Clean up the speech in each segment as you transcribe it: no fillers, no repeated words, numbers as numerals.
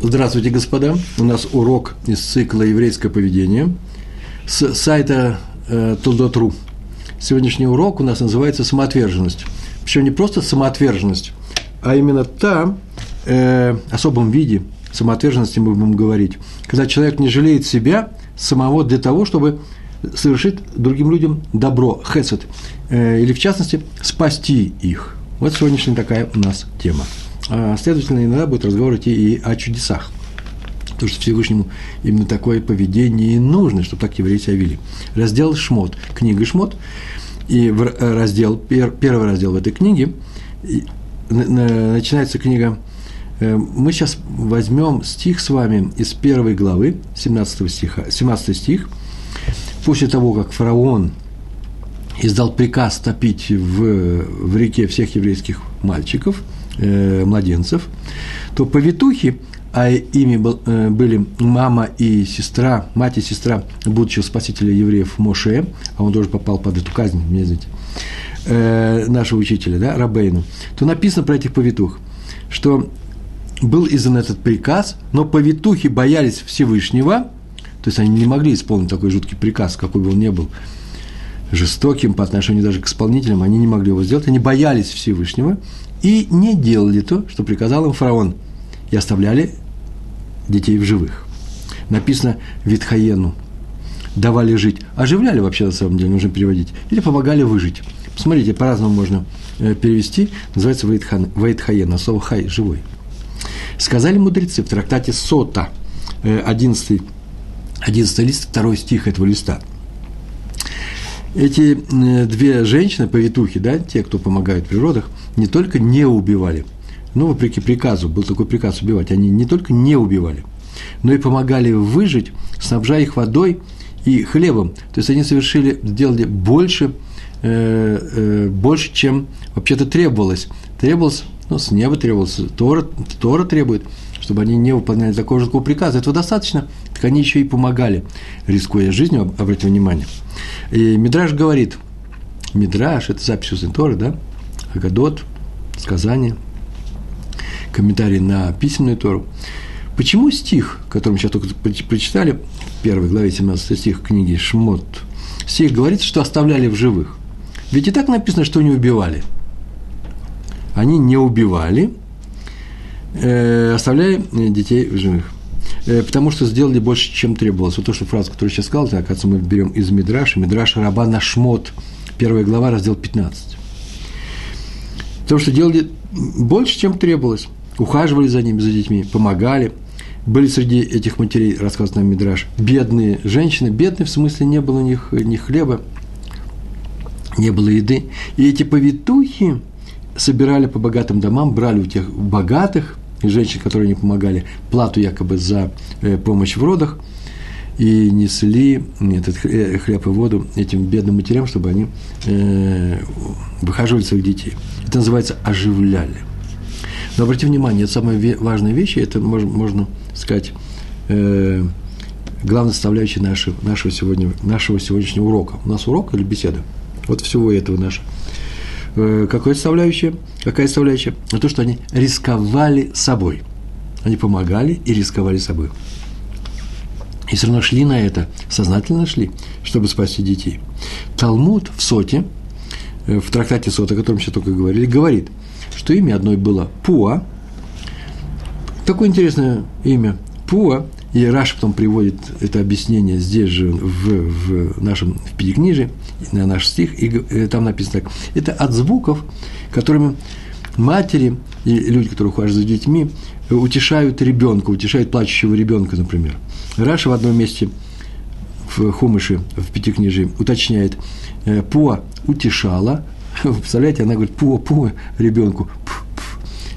Здравствуйте, господа! У нас урок из цикла «Еврейское поведение» с сайта Тудотру. Сегодняшний урок у нас называется «Самоотверженность». Причем не просто самоотверженность, а именно та особом виде самоотверженности мы будем говорить, когда человек не жалеет себя самого для того, чтобы совершить другим людям добро, хесед, или, в частности, спасти их. Вот сегодняшняя такая у нас тема. Следовательно, иногда будет разговор идти и о чудесах, потому что Всевышнему именно такое поведение и нужно, чтобы так евреи себя вели. Раздел «Шмот», книга «Шмот», и первый раздел в этой книге, начинается книга. Мы сейчас возьмем стих с вами из первой главы, 17 стих. После того, как фараон издал приказ топить в реке всех еврейских мальчиков, младенцев, то повитухи, а ими были мать и сестра будущего спасителя евреев Моше, а он тоже попал под эту казнь, мне знаете, нашего учителя, да, Рабейну, то написано про этих повитух, что был издан этот приказ, но повитухи боялись Всевышнего, то есть они не могли исполнить такой жуткий приказ, какой бы он ни был жестоким по отношению даже к исполнителям, они не могли его сделать, они боялись Всевышнего и не делали то, что приказал им фараон, и оставляли детей в живых. Написано «Витхаену» давали жить, оживляли вообще на самом деле, нужно переводить, или помогали выжить. Посмотрите, по-разному можно перевести, называется «Вейтхаен», а слово «хай» – «живой». Сказали мудрецы в трактате «Сота», 11 лист, 2 стих этого листа. Эти две женщины, повитухи, да, те, кто помогают в природах, не только не убивали, ну, вопреки приказу, был такой приказ убивать, они не только не убивали, но и помогали выжить, снабжая их водой и хлебом. То есть они сделали больше, чем вообще-то требовалось. С неба требовалось, Тора требует, чтобы они не выполняли такого жесткого приказа. Этого достаточно, так они еще и помогали, рискуя жизнью, обратите внимание. И Мидраш говорит, это запись у Торы, да, Агадот, сказание, комментарий на письменную Тору. Почему стих, который мы сейчас только прочитали, в 1 главе 17 стих книги «Шмот», стих говорит, что оставляли в живых? Ведь и так написано, что не убивали. Они не убивали, оставляли детей в живых, потому что сделали больше, чем требовалось. Вот то, что фраза, которую я сейчас сказал, это, оказывается, мы берем из Мидраша, Мидраш Рабана Шмот, 1 глава, раздел 15. Потому что делали больше, чем требовалось, ухаживали за ними, за детьми, помогали. Были среди этих матерей, рассказывает нам Мидраш, бедные женщины, бедные в смысле не было у них ни хлеба, не было еды, и эти повитухи собирали по богатым домам, брали у тех богатых и женщин, которые не помогали, плату якобы за помощь в родах, и несли этот хлеб и воду этим бедным матерям, чтобы они выхаживали своих детей. Это называется «оживляли». Но обратите внимание, это самая важная вещь, это, можно сказать, главная составляющая нашего сегодняшнего урока. У нас урок или беседа? Вот всего этого нашего. Какая составляющая? А то, что они рисковали собой. Они помогали и рисковали собой. И все равно шли на это, сознательно шли, чтобы спасти детей. Талмуд в Соте, в трактате Сота, о котором сейчас только говорили, говорит, что имя одной было Пуа. Такое интересное имя Пуа. И Раши потом приводит это объяснение здесь же, в нашем пятикнижии, на наш стих, и там написано так. Это от звуков, которыми матери и люди, которые ухаживают за детьми, утешают ребенка, утешают плачущего ребенка, например. Раши в одном месте в Хумыше, в пятикнижии, уточняет, Пуа утешала, представляете, она говорит, Пуа, ребенку,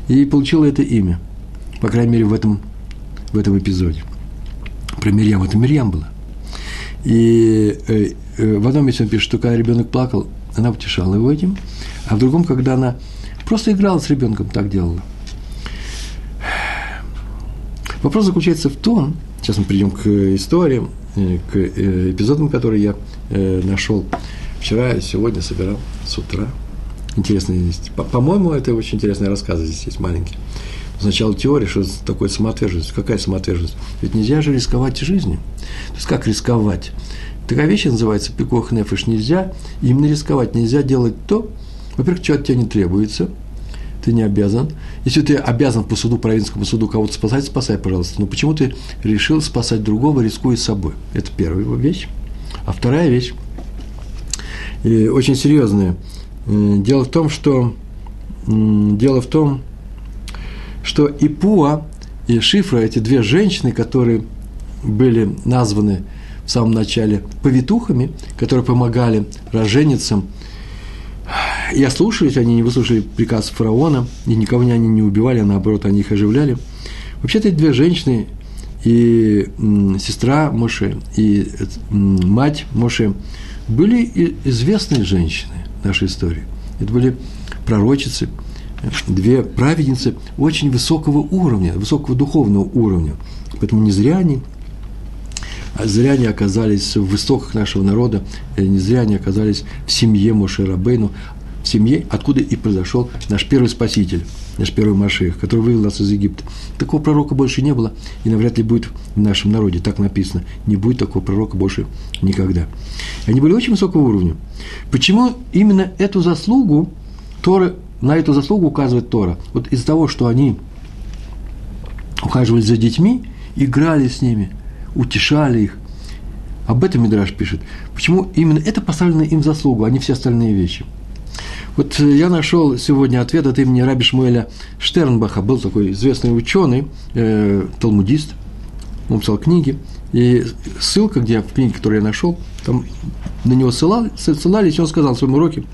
и получила это имя, по крайней мере, в этом эпизоде. Про Мирьям, это Мирьям была. И в одном месте он пишет, что когда ребенок плакал, она утешала его этим, а в другом, когда она просто играла с ребенком, так делала. Вопрос заключается в том, сейчас мы придем к историям, к эпизодам, которые я нашел вчера и сегодня, собирал с утра. Интересные есть. По-моему, это очень интересные рассказы здесь есть маленькие. сначала теория, что это такое самоотверженность. Какая самоотверженность? Ведь нельзя же рисковать жизнью. То есть, как рисковать? Такая вещь называется пикох нефеш, нельзя именно рисковать, нельзя делать то, во-первых, чего от тебя не требуется, ты не обязан. Если ты обязан по суду, праведному суду кого-то спасать, спасай, пожалуйста. Но почему ты решил спасать другого, рискуя собой? Это первая вещь. А вторая вещь, и очень серьезная. Дело в том, что и Пуа, и Шифра, эти две женщины, которые были названы в самом начале повитухами, которые помогали роженицам, и ослушались, они не выслушали приказ фараона, и никого они не убивали, а наоборот, они их оживляли. Вообще-то эти две женщины, и сестра Моше, и мать Моше, были известные женщины нашей истории. Это были пророчицы, две праведницы очень высокого уровня, высокого духовного уровня. Поэтому не зря они оказались в истоках нашего народа, не зря они оказались в семье Моше Рабейну, в семье, откуда и произошел наш первый спаситель, наш первый Машиах, который вывел нас из Египта. Такого пророка больше не было, и навряд ли будет в нашем народе, так написано, не будет такого пророка больше никогда. Они были очень высокого уровня. Почему именно эту заслугу Тора, на эту заслугу указывает Тора? Вот из-за того, что они ухаживали за детьми, играли с ними, утешали их. Об этом Мидраш пишет. Почему именно это поставленная им заслуга, а не все остальные вещи? Вот я нашел сегодня ответ от имени Раби Шмуэля Штернбаха. Был такой известный ученый, талмудист, он писал книги. И ссылка, где в книге, которую я нашел, там на него ссылались, и он сказал в своем уроке,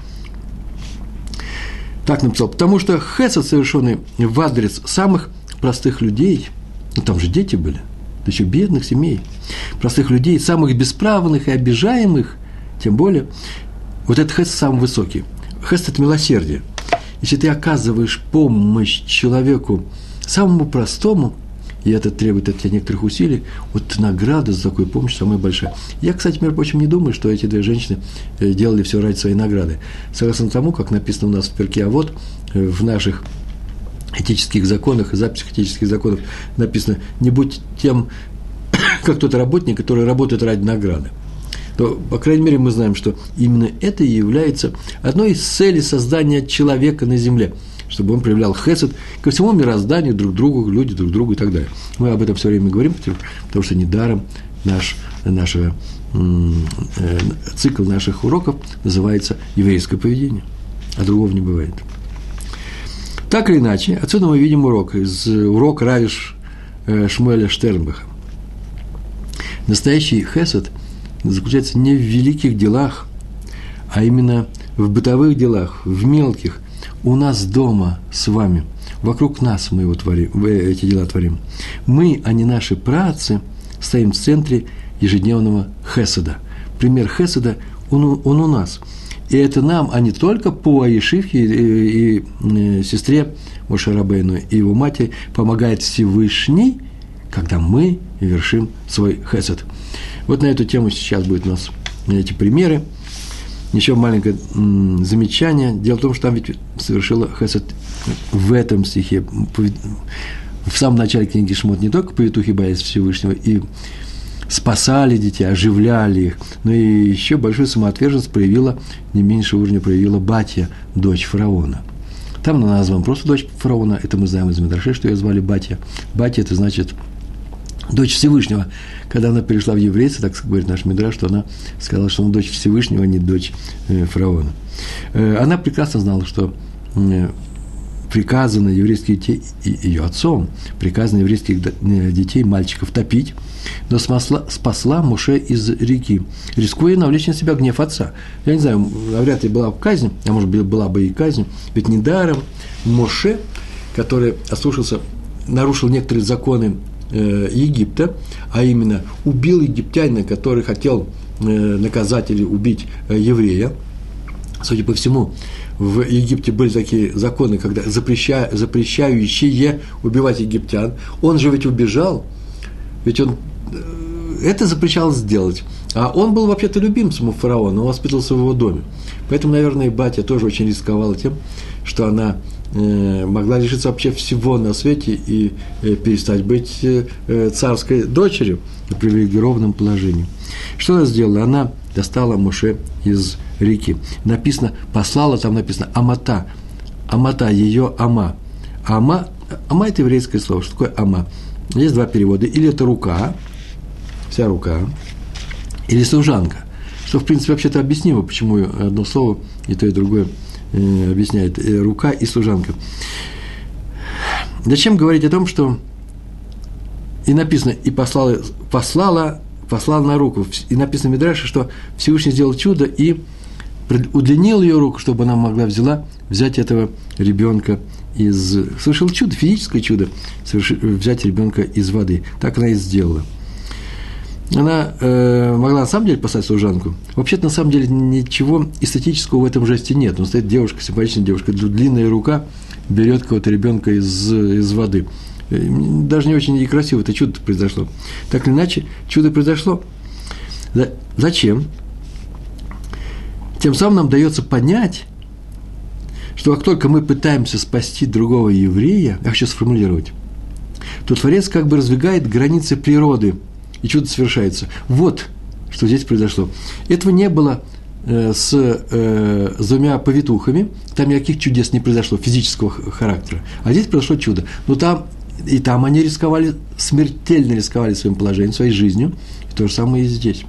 так написал: потому что хесед, совершенный в адрес самых простых людей, ну там же дети были, да еще бедных семей, простых людей, самых бесправных и обижаемых, тем более, вот этот хесед самый высокий. Хесед – это милосердие. Если ты оказываешь помощь человеку самому простому, и это требует от тебя некоторых усилий, вот награда за такую помощь самая большая. Я, кстати, между прочим, не думаю, что эти две женщины делали все ради своей награды. Согласно тому, как написано у нас в перке, а вот в наших этических законах и записях этических законов написано: не будь тем, как тот работник, который работает ради награды. То, по крайней мере, мы знаем, что именно это и является одной из целей создания человека на земле, чтобы он проявлял хесед ко всему мирозданию, друг другу, люди друг другу и так далее. Мы об этом все время говорим, потому что недаром наш цикл наших уроков называется «Еврейское поведение», а другого не бывает. Так или иначе, отсюда мы видим урок Раби Шмуэля Штернбаха. Настоящий хесед заключается не в великих делах, а именно в бытовых делах, в мелких. У нас дома с вами, вокруг нас мы его творим, эти дела творим. Мы, а не наши праотцы, стоим в центре ежедневного хеседа. Пример хеседа, он у нас. И это нам, а не только по Ешивке и сестре Моше Рабейну и его матери, помогает Всевышний, когда мы вершим свой хесед. Вот на эту тему сейчас будут у нас эти примеры. Еще маленькое замечание. Дело в том, что там ведь совершила хесед в этом стихе. В самом начале книги Шмот не только повитухи боялись Всевышнего и спасали детей, оживляли их, но и еще большую самоотверженность проявила, не меньше уровня проявила Батья, дочь фараона. Там она названа просто дочь фараона, это мы знаем из Мидрашей, что ее звали Батья. Батья – это значит дочь Всевышнего. Когда она перешла в еврейство, так говорит наш Мидраш, что она сказала, что она дочь Всевышнего, а не дочь фараона. Она прекрасно знала, что приказано еврейских детей, ее отцом, приказано еврейских детей, мальчиков, топить, но спасла Моше из реки, рискуя навлечь на себя гнев отца. Я не знаю, вряд ли была бы казнь, а может быть, была бы и казнь, ведь недаром Моше, который ослушался, нарушил некоторые законы Египта, а именно убил египтянина, который хотел наказать или убить еврея. Судя по всему, в Египте были такие законы, когда запрещающие убивать египтян. Он же ведь убежал, ведь он это запрещал сделать. А он был вообще-то любимцем фараона, он воспитывался в его доме. Поэтому, наверное, Батья тоже очень рисковала тем, что она могла лишиться вообще всего на свете и перестать быть царской дочерью в привилегированном положении. Что она сделала? Она достала Моше из реки. Написано, послала, там написано «амата». «Амата», ее «ама». «Ама» – это еврейское слово. Что такое «ама»? Есть два перевода. Или это рука, вся рука, или служанка. Что, в принципе, вообще-то объяснимо, почему одно слово и то, и другое объясняет. Рука и служанка. Зачем говорить о том, что и написано, и послала на руку. И написано в Мидраше, что Всевышний сделал чудо и удлинил ее руку, чтобы она могла взять этого ребенка из... Совершил чудо, физическое чудо, взять ребенка из воды. Так она и сделала. Она могла на самом деле послать служанку. Вообще-то, на самом деле, ничего эстетического в этом жесте нет. Но стоит девушка, симпатичная девушка, длинная рука, берет кого-то ребенка из воды. Даже не очень и красиво, это чудо произошло. Так или иначе, чудо произошло. Зачем? Тем самым нам дается понять, что как только мы пытаемся спасти другого еврея, я хочу сформулировать, то Творец как бы раздвигает границы природы, и чудо совершается. Вот, что здесь произошло. Этого не было с двумя повитухами, там никаких чудес не произошло физического характера, а здесь произошло чудо. Но там, и там они рисковали, смертельно рисковали своим положением, своей жизнью, и то же самое и здесь.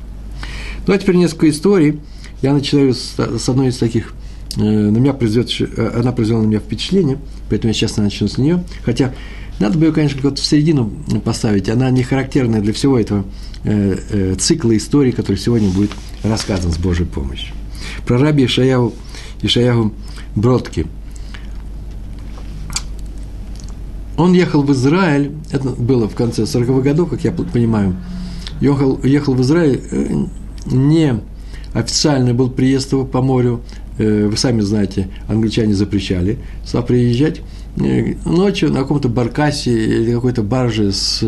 Ну, а теперь несколько историй. Я начинаю с одной из таких, она произвела на меня впечатление, поэтому я сейчас начну с нее, хотя надо бы ее, конечно, как-то в середину поставить. Она не характерная для всего этого цикла историй, который сегодня будет рассказан с Божьей помощью. Про раби Ишаягу Бродки. Он ехал в Израиль, это было в конце 40-х годов, как я понимаю, ехал в Израиль, не официально был приезд его по морю, вы сами знаете, англичане запрещали сюда приезжать. Ночью на каком-то баркасе или какой-то барже с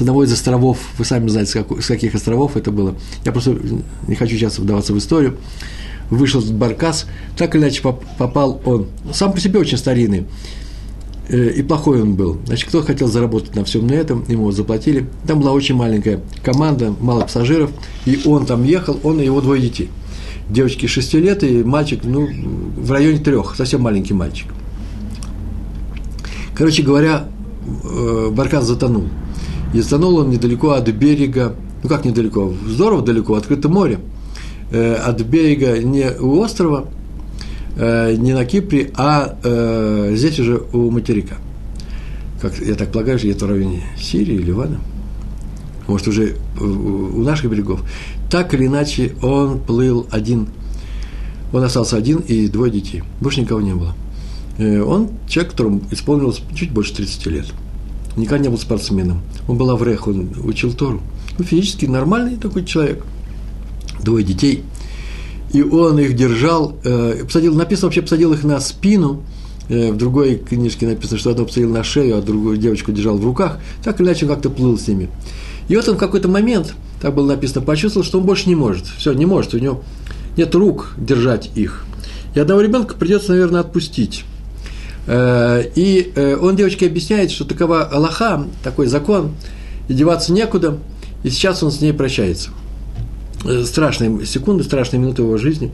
одного из островов, вы сами знаете, с каких островов это было, я просто не хочу сейчас вдаваться в историю, вышел этот баркас, так или иначе попал он, сам по себе очень старинный, и плохой он был, значит, кто хотел заработать на всем на этом, ему заплатили, там была очень маленькая команда, мало пассажиров, и он там ехал, он и его двое детей. Девочке 6 лет, и мальчик, ну, в районе 3, совсем маленький мальчик. Короче говоря, баркас затонул. И затонул он недалеко от берега, ну, как недалеко, здорово далеко, открыто море. От берега не у острова, не на Кипре, а здесь уже у материка. Как, я так полагаю, что это в районе Сирии, Ливана. Может, уже у наших берегов. Так или иначе, он плыл один. Он остался один и двое детей. Больше никого не было. Он человек, которому исполнилось чуть больше 30 лет. Никогда не был спортсменом. Он был аврех, он учил Тору. Ну, физически нормальный такой человек. Двое детей. И он их держал. Написано, вообще посадил их на спину. В другой книжке написано, что одного посадил на шею, а другую девочку держал в руках. Так или иначе, он как-то плыл с ними. И вот он в какой-то момент, так было написано, почувствовал, что он больше не может. Все, не может, у него нет рук держать их. И одного ребенка придется, наверное, отпустить. И он девочке объясняет, что такова Аллаха, такой закон, и деваться некуда, и сейчас он с ней прощается. Страшные секунды, страшные минуты его жизни.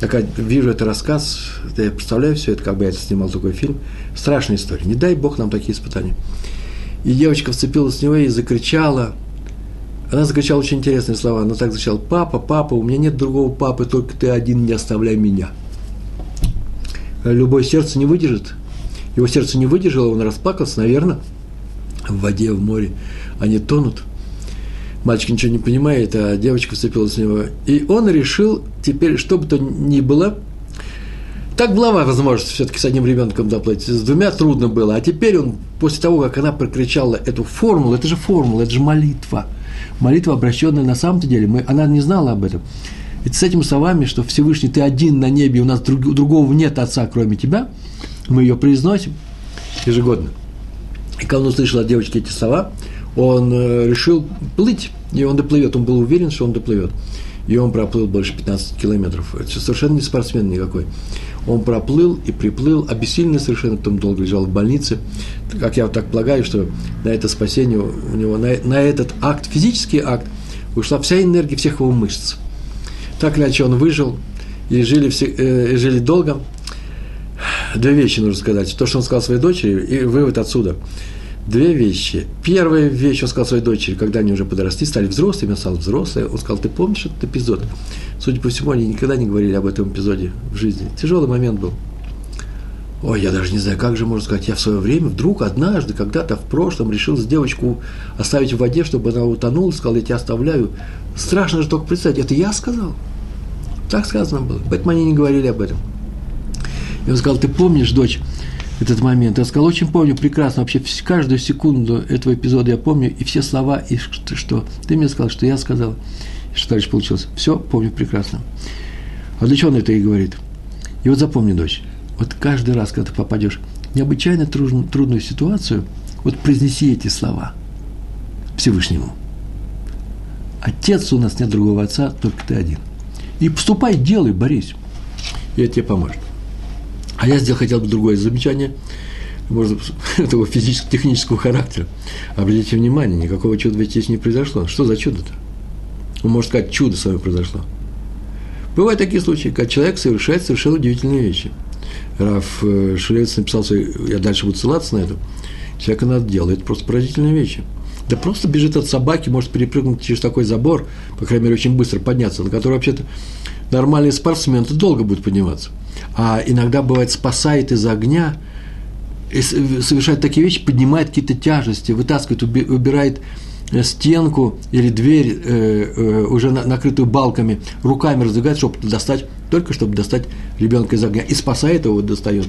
Я как вижу этот рассказ, я представляю все это, как бы я снимал такой фильм. Страшная история. Не дай Бог нам такие испытания. И девочка вцепилась в него и закричала. Она закричала очень интересные слова. Она так закричала: «Папа, папа, у меня нет другого папы, только ты один, не оставляй меня». Любое сердце не выдержит. Его сердце не выдержало, он расплакался, наверное, в воде, в море. Они тонут. Мальчик ничего не понимает, а девочка вцепилась в него. И он решил теперь, что бы то ни было, так была возможность все-таки с одним ребенком доплыть, с двумя трудно было. А теперь он, после того, как она прокричала эту формулу, это же формула, это же молитва. Молитва, обращенная на самом-то деле, она не знала об этом. Ведь с этими словами, что Всевышний, ты один на небе, у нас другого нет отца, кроме тебя, мы ее произносим ежегодно. И когда он услышал от девочки эти слова, он решил плыть, и он доплывет. Он был уверен, что он доплывет. и он проплыл больше 15 километров. Это совершенно не спортсмен никакой. Он проплыл и приплыл, обессиленный совершенно, потом долго лежал в больнице. Как я так полагаю, что на это спасение у него, на этот акт, физический акт, ушла вся энергия всех его мышц. Так иначе он выжил, и жили долго. Две вещи нужно сказать. То, что он сказал своей дочери, и вывод отсюда. Две вещи. Первая вещь, он сказал своей дочери, когда они уже подросли, стали взрослыми, он стал взрослым, он сказал: ты помнишь этот эпизод? Судя по всему, они никогда не говорили об этом эпизоде в жизни. Тяжелый момент был. Ой, я даже не знаю, как же можно сказать, я в свое время вдруг однажды, когда-то в прошлом, решил девочку оставить в воде, чтобы она утонула, сказал: я тебя оставляю. Страшно же только представить, это я сказал. Так сказано было, поэтому они не говорили об этом. И он сказал: ты помнишь, дочь, этот момент? Я сказал: очень помню, прекрасно, вообще каждую секунду этого эпизода я помню, и все слова, и что ты мне сказал, что я сказал, и что дальше получилось. Все помню прекрасно. А для чего он это и говорит? И вот запомни, дочь, вот каждый раз, когда ты попадешь в необычайно трудную ситуацию, вот произнеси эти слова Всевышнему. Отец у нас, нет другого отца, только ты один. И поступай, делай, борись, и это тебе поможет. А я хотел бы другое замечание, можно этого физического-технического характера. Обратите внимание, никакого чуда ведь здесь не произошло. Что за чудо-то? Он может сказать, чудо с вами произошло. Бывают такие случаи, когда человек совершает совершенно удивительные вещи. Рав Шулец написал, я дальше буду ссылаться на это, человек надо делает просто поразительные вещи. Да просто бежит от собаки, может перепрыгнуть через такой забор, по крайней мере, очень быстро подняться, на который вообще-то нормальный спортсмен долго будет подниматься. А иногда бывает спасает из огня, совершает такие вещи, поднимает какие-то тяжести, вытаскивает, убирает стенку или дверь, уже накрытую балками, руками раздвигает, чтобы достать, только чтобы достать ребенка из огня. И спасает его, достает.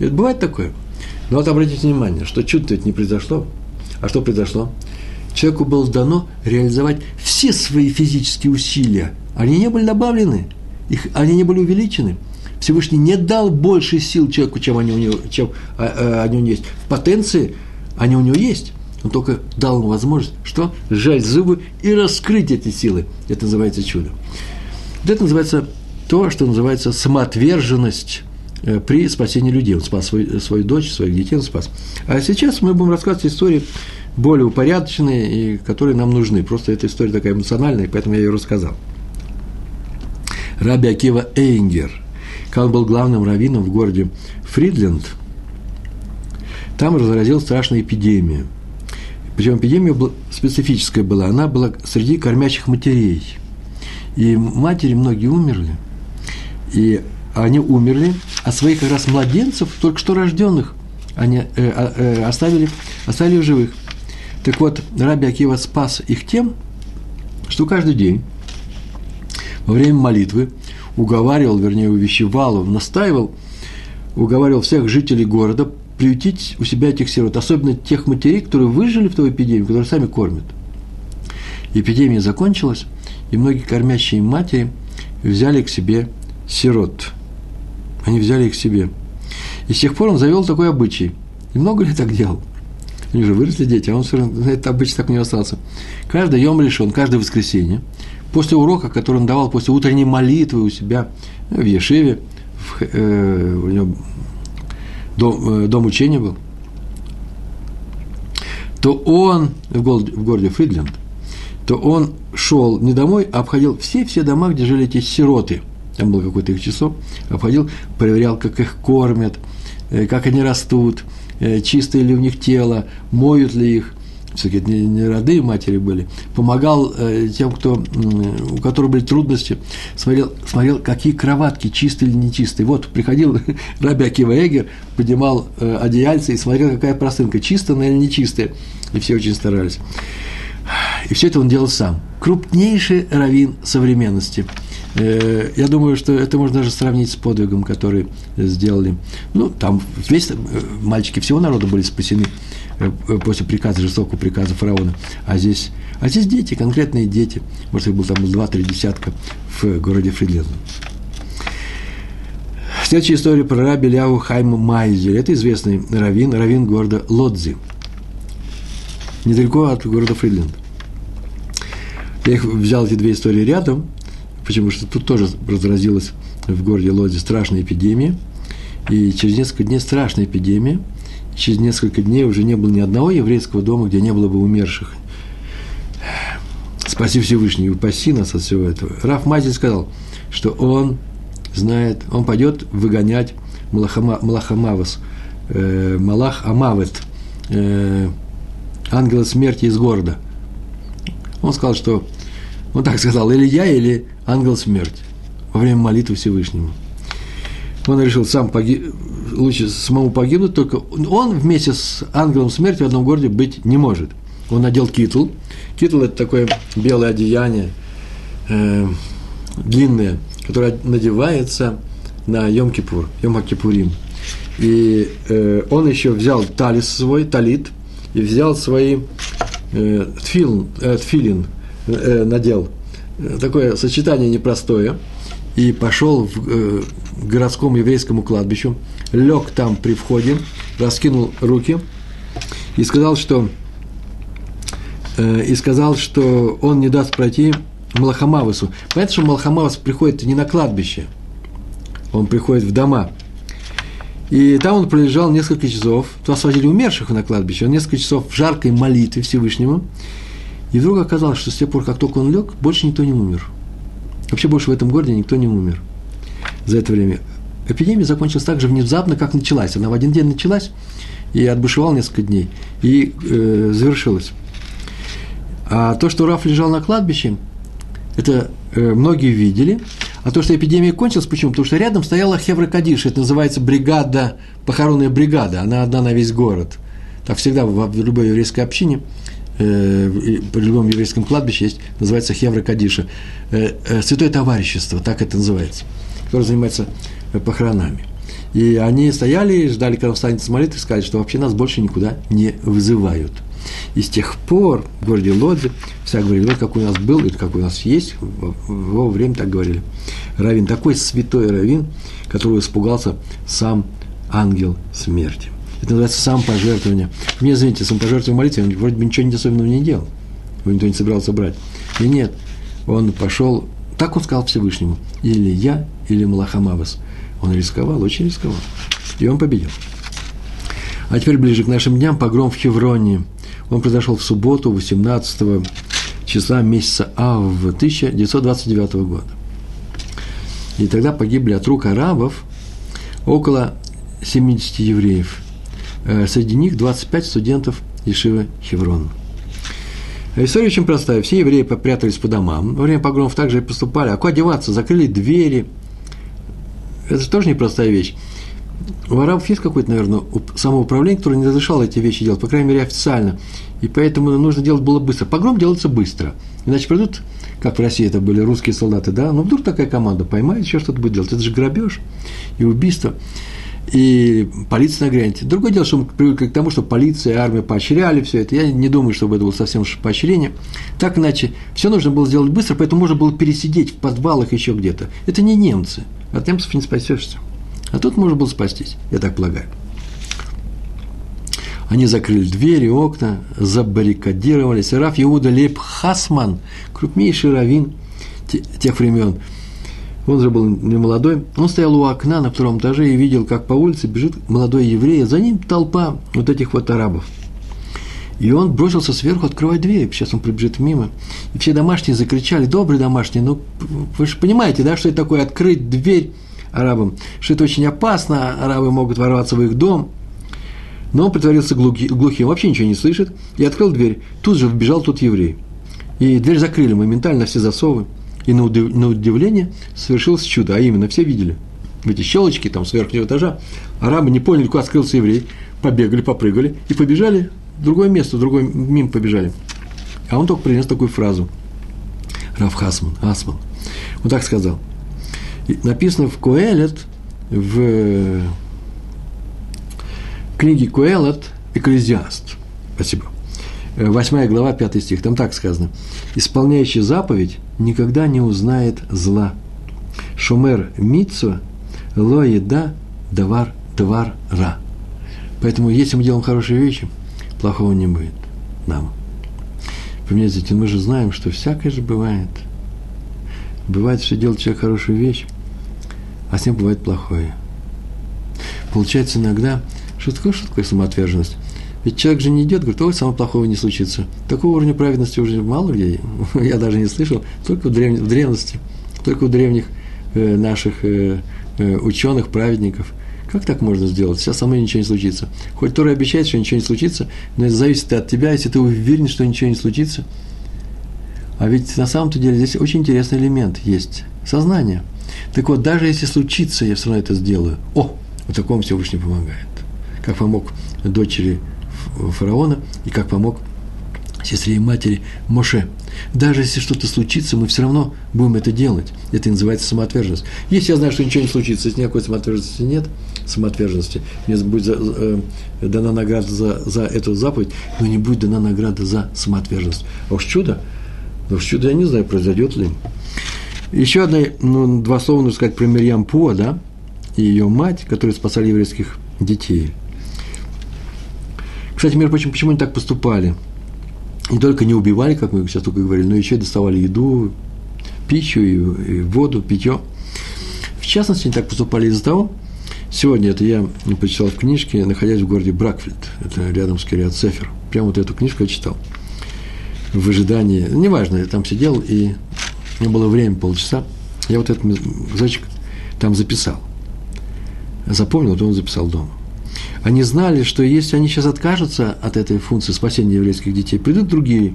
И вот бывает такое. Но вот обратите внимание, что чудо-то это не произошло. А что произошло? Человеку было дано реализовать все свои физические усилия. Они не были добавлены, они не были увеличены. Всевышний не дал больше сил человеку, чем они у него есть. В потенции они у него есть. Он только дал ему возможность, что? Сжать зубы и раскрыть эти силы. Это называется чудо. Это называется то, что называется самоотверженность при спасении людей. Он спас свою дочь, своих детей он спас. А сейчас мы будем рассказывать истории более упорядоченные, и которые нам нужны. Просто эта история такая эмоциональная, поэтому я ее рассказал. Раби Акива Эйнгер, когда он был главным раввином в городе Фридленд, там разразилась страшная эпидемия. Причем эпидемия специфическая была. Она была среди кормящих матерей. И матери многие умерли. И они умерли, а своих как раз младенцев, только что рожденных, они оставили в живых. Так вот, Раби Акива спас их тем, что каждый день во время молитвы увещевал, настаивал всех жителей города приютить у себя этих сирот, особенно тех матерей, которые выжили в той эпидемии, которые сами кормят. Эпидемия закончилась, и многие кормящие матери взяли к себе сирот. Они взяли их себе. И с тех пор он завел такой обычай. И много лет так делал. Они же выросли дети, а он все равно этот обычай так не остался. Каждый йом решен, каждое воскресенье, после урока, который он давал, после утренней молитвы у себя в Ешиве, у него дом учения был, то он в городе Фридленд, то он шел не домой, а обходил все дома, где жили эти сироты. Там было какое-то их число, обходил, проверял, как их кормят, как они растут, чистое ли у них тело, моют ли их. Все-таки это не роды матери были. Помогал тем, у которых были трудности, смотрел, какие кроватки, чистые или нечистые. Вот приходил Раби Акива Эйнгер, поднимал одеяльце и смотрел, какая простынка, чистая или нечистая. И все очень старались. И все это он делал сам. Крупнейший раввин современности. Я думаю, что это можно даже сравнить с подвигом, который сделали. Ну, там весь мальчики всего народа были спасены после приказа, жестокого приказа фараона. А здесь дети, конкретные дети. Может, их было там 2-3 десятка в городе Фридленд. Следующая история про Рабби Ляу Хайма Майзель. Это известный раввин города Лодзи, недалеко от города Фридленд. Я их взял эти две истории рядом, Почему? Что тут тоже разразилась в городе Лоди страшная эпидемия. И через несколько дней страшная эпидемия. Через несколько дней уже не было ни одного еврейского дома, где не было бы умерших. Спаси Всевышний, упаси нас от всего этого. Раф Майзель сказал, что он знает, он пойдет выгонять Малах Амавет, ангела смерти из города. Он сказал, что он так сказал, или я, или ангел смерти во время молитвы Всевышнему. Он решил сам лучше самому погибнуть, только он вместе с ангелом смерти в одном городе быть не может. Он надел китл. Китл – это такое белое одеяние, длинное, которое надевается на Йом-Кипур, Йом-Кипурим. И он еще взял талис свой, талит, и взял свои тфилин, надел. Такое сочетание непростое. И пошел к городскому еврейскому кладбищу, лег там при входе, раскинул руки и сказал, что он не даст пройти Малахамавасу. Понятно, что Малахамавас приходит не на кладбище, он приходит в дома. И там он пролежал несколько часов, туда свозили умерших на кладбище, он несколько часов в жаркой молитве Всевышнему, и вдруг оказалось, что с тех пор, как только он лег, больше никто не умер. Вообще больше в этом городе никто не умер за это время. Эпидемия закончилась так же внезапно, как началась. Она в один день началась и отбушевала несколько дней, и завершилась. А то, что Раф лежал на кладбище, это многие видели. А то, что эпидемия кончилась, почему? Потому что рядом стояла Хевра Кадиша. Это называется бригада, похоронная бригада. Она одна на весь город. Так всегда в любой еврейской общине, при любом еврейском кладбище есть, называется Хевра Кадиша. Святое товарищество, так это называется, которое занимается похоронами. И они стояли, ждали, когда он встанет с молитвы, и сказали, что вообще нас больше никуда не вызывают. И с тех пор в городе Лодзе, всяк говорили, вот как у нас был, или как у нас есть, в его время так говорили, раввин, такой святой раввин, которого испугался сам ангел смерти. Это называется самопожертвование. Мне, извините, самопожертвование молитвы, он вроде бы ничего особенного не делал, его никто не собирался брать. И нет, он пошел, так он сказал Всевышнему, или я, или Малахамавас. Он рисковал, очень рисковал, и он победил. А теперь ближе к нашим дням погром в Хевроне. Он произошел в субботу, 18 числа месяца Ав 1929 года. И тогда погибли от рук арабов около 70 евреев. Среди них 25 студентов Ешивы Хеврон. История очень простая. Все евреи попрятались по домам. Во время погромов также и поступали. А куда деваться? Закрыли двери. Это же тоже непростая вещь. У арабов есть какое-то, наверное, самоуправление, которое не разрешало эти вещи делать, по крайней мере, официально. И поэтому нужно делать было быстро. Погром делается быстро. Иначе придут, как в России это были русские солдаты, да, но вдруг такая команда поймает, еще что-то будет делать. Это же грабеж и убийство. И полиция нагрянет. Другое дело, что мы привыкли к тому, что полиция и армия поощряли все это. Я не думаю, чтобы это было совсем поощрение. Так иначе, все нужно было сделать быстро, поэтому можно было пересидеть в подвалах еще где-то. Это не немцы. От немцев не спасешься. А тут можно было спастись, я так полагаю. Они закрыли двери, окна, забаррикадировались. Рав Иуда Лейб Хасман, крупнейший раввин тех времен, он же был немолодой, он стоял у окна на втором этаже и видел, как по улице бежит молодой еврей, за ним толпа вот этих вот арабов. И он бросился сверху открывать дверь, сейчас он прибежит мимо. И все домашние закричали, добрые домашние, ну, вы же понимаете, да, что это такое открыть дверь арабам, что это очень опасно, арабы могут ворваться в их дом. Но он притворился глухим, вообще ничего не слышит, и открыл дверь. Тут же вбежал тот еврей. И дверь закрыли моментально, все засовы. И на удивление совершилось чудо, а именно, все видели. В эти щелочки там с верхнего этажа арабы не поняли, куда скрылся еврей, побегали, попрыгали и побежали в другое место, в другой мимо побежали. А он только принес такую фразу. Рав Хасман, он так сказал. Написано в Куэлет, в книге Куэлет, Экклезиаст, спасибо, 8 глава, 5 стих, там так сказано. «Исполняющий заповедь никогда не узнает зла. Шумер митсва лоеда давар ра». Поэтому, если мы делаем хорошие вещи, плохого не будет нам. Понимаете, мы же знаем, что всякое же бывает. Бывает, что делает человек хорошую вещь, а с ним бывает плохое. Получается иногда, что такое, самоотверженность. Ведь человек же не идет, говорит, ой, самого плохого не случится. Такого уровня праведности уже мало где, я даже не слышал, только в древности, только у древних наших ученых, праведников. Как так можно сделать? Сейчас со мной ничего не случится. Хоть Тора обещает, что ничего не случится, но это зависит от тебя, если ты уверен, что ничего не случится. А ведь на самом-то деле здесь очень интересный элемент есть – сознание. Так вот, даже если случится, я все равно это сделаю. О, вот такому Всевышний помогает. Как помог дочери фараона и как помог сестре и матери Моше. Даже если что-то случится, мы все равно будем это делать. Это и называется самоотверженность. Если я знаю, что ничего не случится, если никакой самоотверженности нет, мне будет дана награда за эту заповедь, но не будет дана награда за самоотверженность. А уж чудо, я не знаю, произойдет ли. Еще одно, два слова нужно сказать про Мирьям Пуа, да, и ее мать, которые спасали еврейских детей. Кстати, между прочим, почему они так поступали? Не только не убивали, как мы сейчас только говорили, но еще и доставали еду, пищу, и воду, питье. В частности, они так поступали из-за того, сегодня это я почитал в книжке, находясь в городе Бракфельд, это рядом с Кириат-Сефер, прямо вот эту книжку я читал, в ожидании, неважно, я там сидел, и у меня было время, полчаса, я вот этот кусочек там записал, запомнил, потом записал дома. Они знали, что если они сейчас откажутся от этой функции спасения еврейских детей, придут другие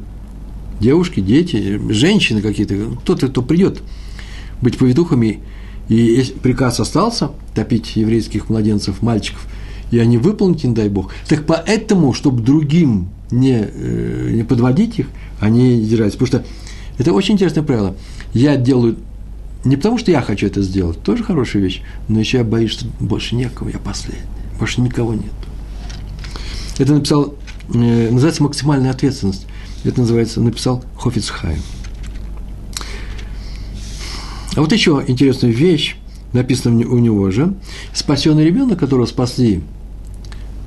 девушки, дети, женщины какие-то, кто-то, кто придет быть повитухами, и если приказ остался топить еврейских младенцев, мальчиков, и они выполнят, не дай бог, так поэтому, чтобы другим не подводить их, они держались. Потому что это очень интересное правило. Я делаю не потому, что я хочу это сделать, тоже хорошая вещь, но еще я боюсь, что больше некого, я последний. Больше никого нет. Это написал, называется максимальная ответственность. Это называется, написал Хофиц Хаим. А вот еще интересная вещь, написана у него же. Спасенный ребенок, которого спасли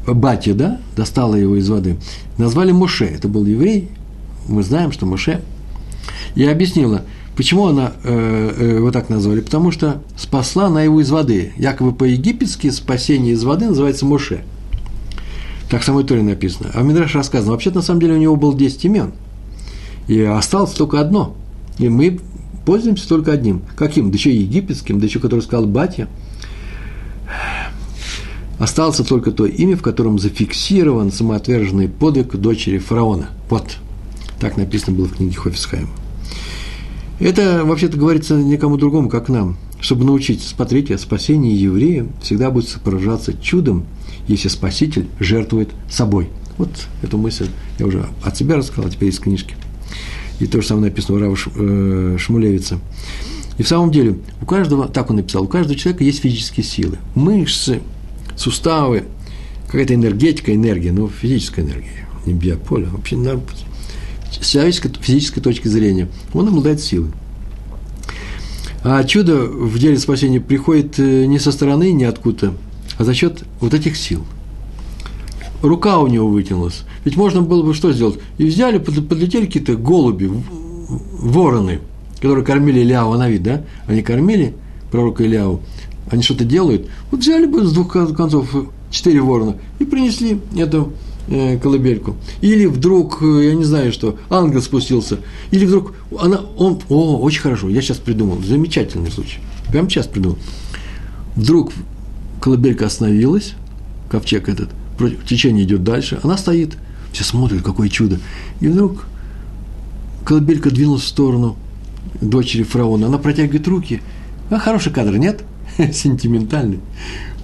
батя, да, достала его из воды, назвали Моше. Это был еврей, мы знаем, что Моше. Я объяснила, почему она его так назвали? Потому что спасла она его из воды. Якобы по-египетски спасение из воды называется Моше. Так в самой Торе написано. А в Мидраше рассказано. Вообще-то, на самом деле, у него было 10 имен. И осталось только одно. И мы пользуемся только одним. Каким? Да еще египетским, да еще, который сказал батя. Осталось только то имя, в котором зафиксирован самоотверженный подвиг дочери фараона. Вот. Так написано было в книге Хофицхайма. Это, вообще-то, говорится никому другому, как нам. Чтобы научиться, смотрите, спасение еврея всегда будет сопровождаться чудом, если спаситель жертвует собой. Вот эту мысль я уже от себя рассказал, а теперь из книжки. И то же самое написано у Рава Шмулевица. И в самом деле, у каждого, так он написал, у каждого человека есть физические силы. Мышцы, суставы, какая-то энергетика, энергия, ну, физическая энергия, не биополе, вообще надо... С человеческой физической точки зрения, он обладает силой. А чудо в деле спасения приходит не со стороны, не откуда, а за счет вот этих сил. Рука у него вытянулась. Ведь можно было бы что сделать? И взяли, подлетели какие-то голуби, вороны, которые кормили Илияву, на вид, да? Они кормили пророка Илияву, они что-то делают. Вот взяли бы с двух концов 4 ворона и принесли эту колыбельку. Или вдруг, я не знаю, что, ангел спустился, или вдруг он, о, очень хорошо, я сейчас придумал, замечательный случай, прямо сейчас придумал. Вдруг колыбелька остановилась, ковчег этот, течение идет дальше, она стоит, все смотрят, какое чудо, и вдруг колыбелька двинулась в сторону дочери фараона, она протягивает руки, хороший кадр, нет? Сентиментальный.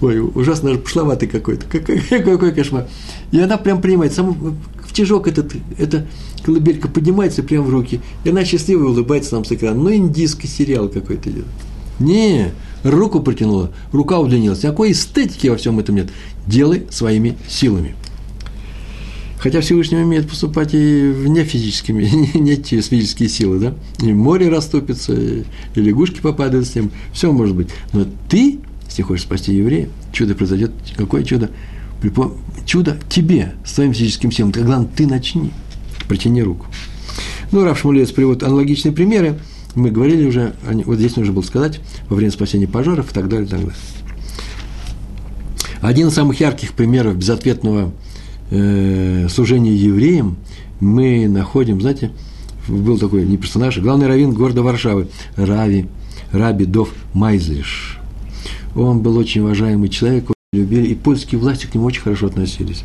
Ой, ужасно пошловатый какой-то. Какой кошмар. И она прям принимает. В тяжок эта колыбелька поднимается прям в руки. И она счастливо улыбается нам с экрана. Ну, индийский сериал какой-то идет. Не, руку протянула, рука удлинилась. Никакой эстетики во всем этом нет. Делай своими силами. Хотя Всевышний умеет поступать и вне физическими, не через физические силы, да? И море растопится, и лягушки попадают с ним, все может быть. Но ты, если хочешь спасти еврея, чудо произойдет. Какое чудо? Чудо тебе, с твоим физическим силам. Тогда ты начни, протяни руку. Ну, Рав Шмулец приводит аналогичные примеры Мы говорили уже, вот здесь нужно было сказать, во время спасения пожаров и так далее, и так далее. Один из самых ярких примеров безответного служения евреям мы находим, знаете, был такой не персонаж, главный раввин города Варшавы, Раби Дов Майзлиш. Он был очень уважаемый человек, его любили, и польские власти к нему очень хорошо относились.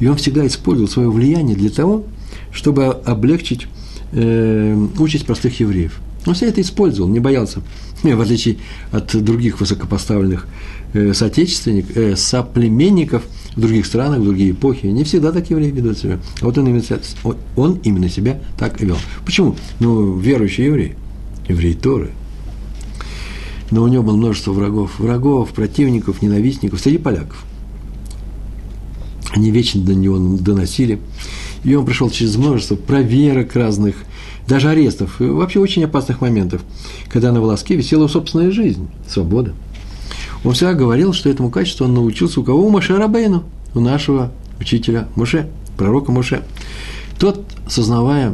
И он всегда использовал свое влияние для того, чтобы облегчить участь простых евреев. Он все это использовал, не боялся, в отличие от других высокопоставленных соплеменников в других странах, в другие эпохи. Не всегда так евреи ведут себя. А вот он именно себя так и вел. Почему? Ну, верующий еврей, еврей Торы. Но у него было множество врагов, противников, ненавистников среди поляков. Они вечно до него доносили. И он пришел через множество проверок разных, даже арестов, и вообще очень опасных моментов, когда на волоске висела собственная жизнь, свобода. Он всегда говорил, что этому качеству он научился у кого? У Моше Рабейну, у нашего учителя Моше, пророка Моше. Тот, сознавая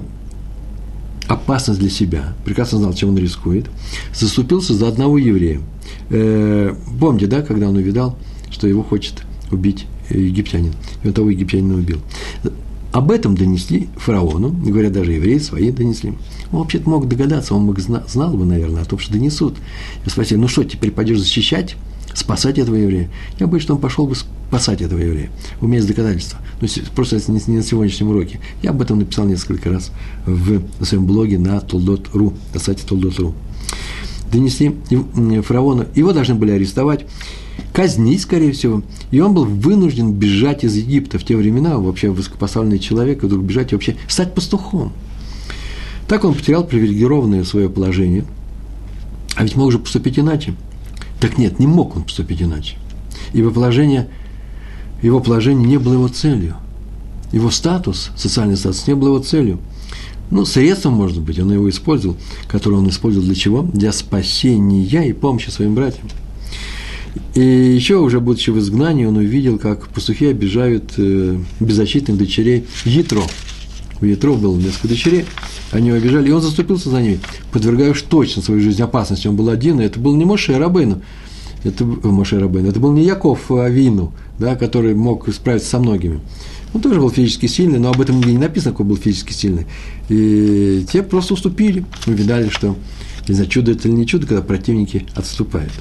опасность для себя, прекрасно знал, чем он рискует, заступился за одного еврея. Помните, да, когда он увидал, что его хочет убить египтянин, и он того египтянина убил. Об этом донесли фараону, говорят, даже евреи свои донесли. Он вообще-то мог догадаться, он мог знал бы, наверное, о том, что донесут. И спросили, ну что, теперь пойдешь защищать, спасать этого еврея? Я боюсь, что он пошел бы спасать этого еврея. У меня есть доказательства. Ну, просто не на сегодняшнем уроке. Я об этом написал несколько раз на своем блоге на Тудотру, на сайте Тудотру. Донесли фараону, его должны были арестовать, казнить, скорее всего, и он был вынужден бежать из Египта. В те времена вообще высокопоставленный человек, вдруг бежать и вообще стать пастухом. Так он потерял привилегированное свое положение, а ведь мог же поступить иначе. Так нет, не мог он поступить иначе, ибо его положение не было его целью, его статус, социальный статус не был его целью. Ну, средством, может быть, он его использовал, которое он использовал для чего? Для спасения и помощи своим братьям. И еще, уже будучи в изгнании, он увидел, как пастухи обижают беззащитных дочерей Ятро. У Ятро было несколько дочерей, они его обижали, и он заступился за ними, подвергая уж точно свою жизнь опасности. Он был один, и это был не Моше Рабейну, это был не Яков Авину, да, который мог справиться со многими. Он тоже был физически сильный, но об этом не написано, какой был физически сильный. И те просто уступили, увидали, что, не знаю, чудо это или не чудо, когда противники отступают.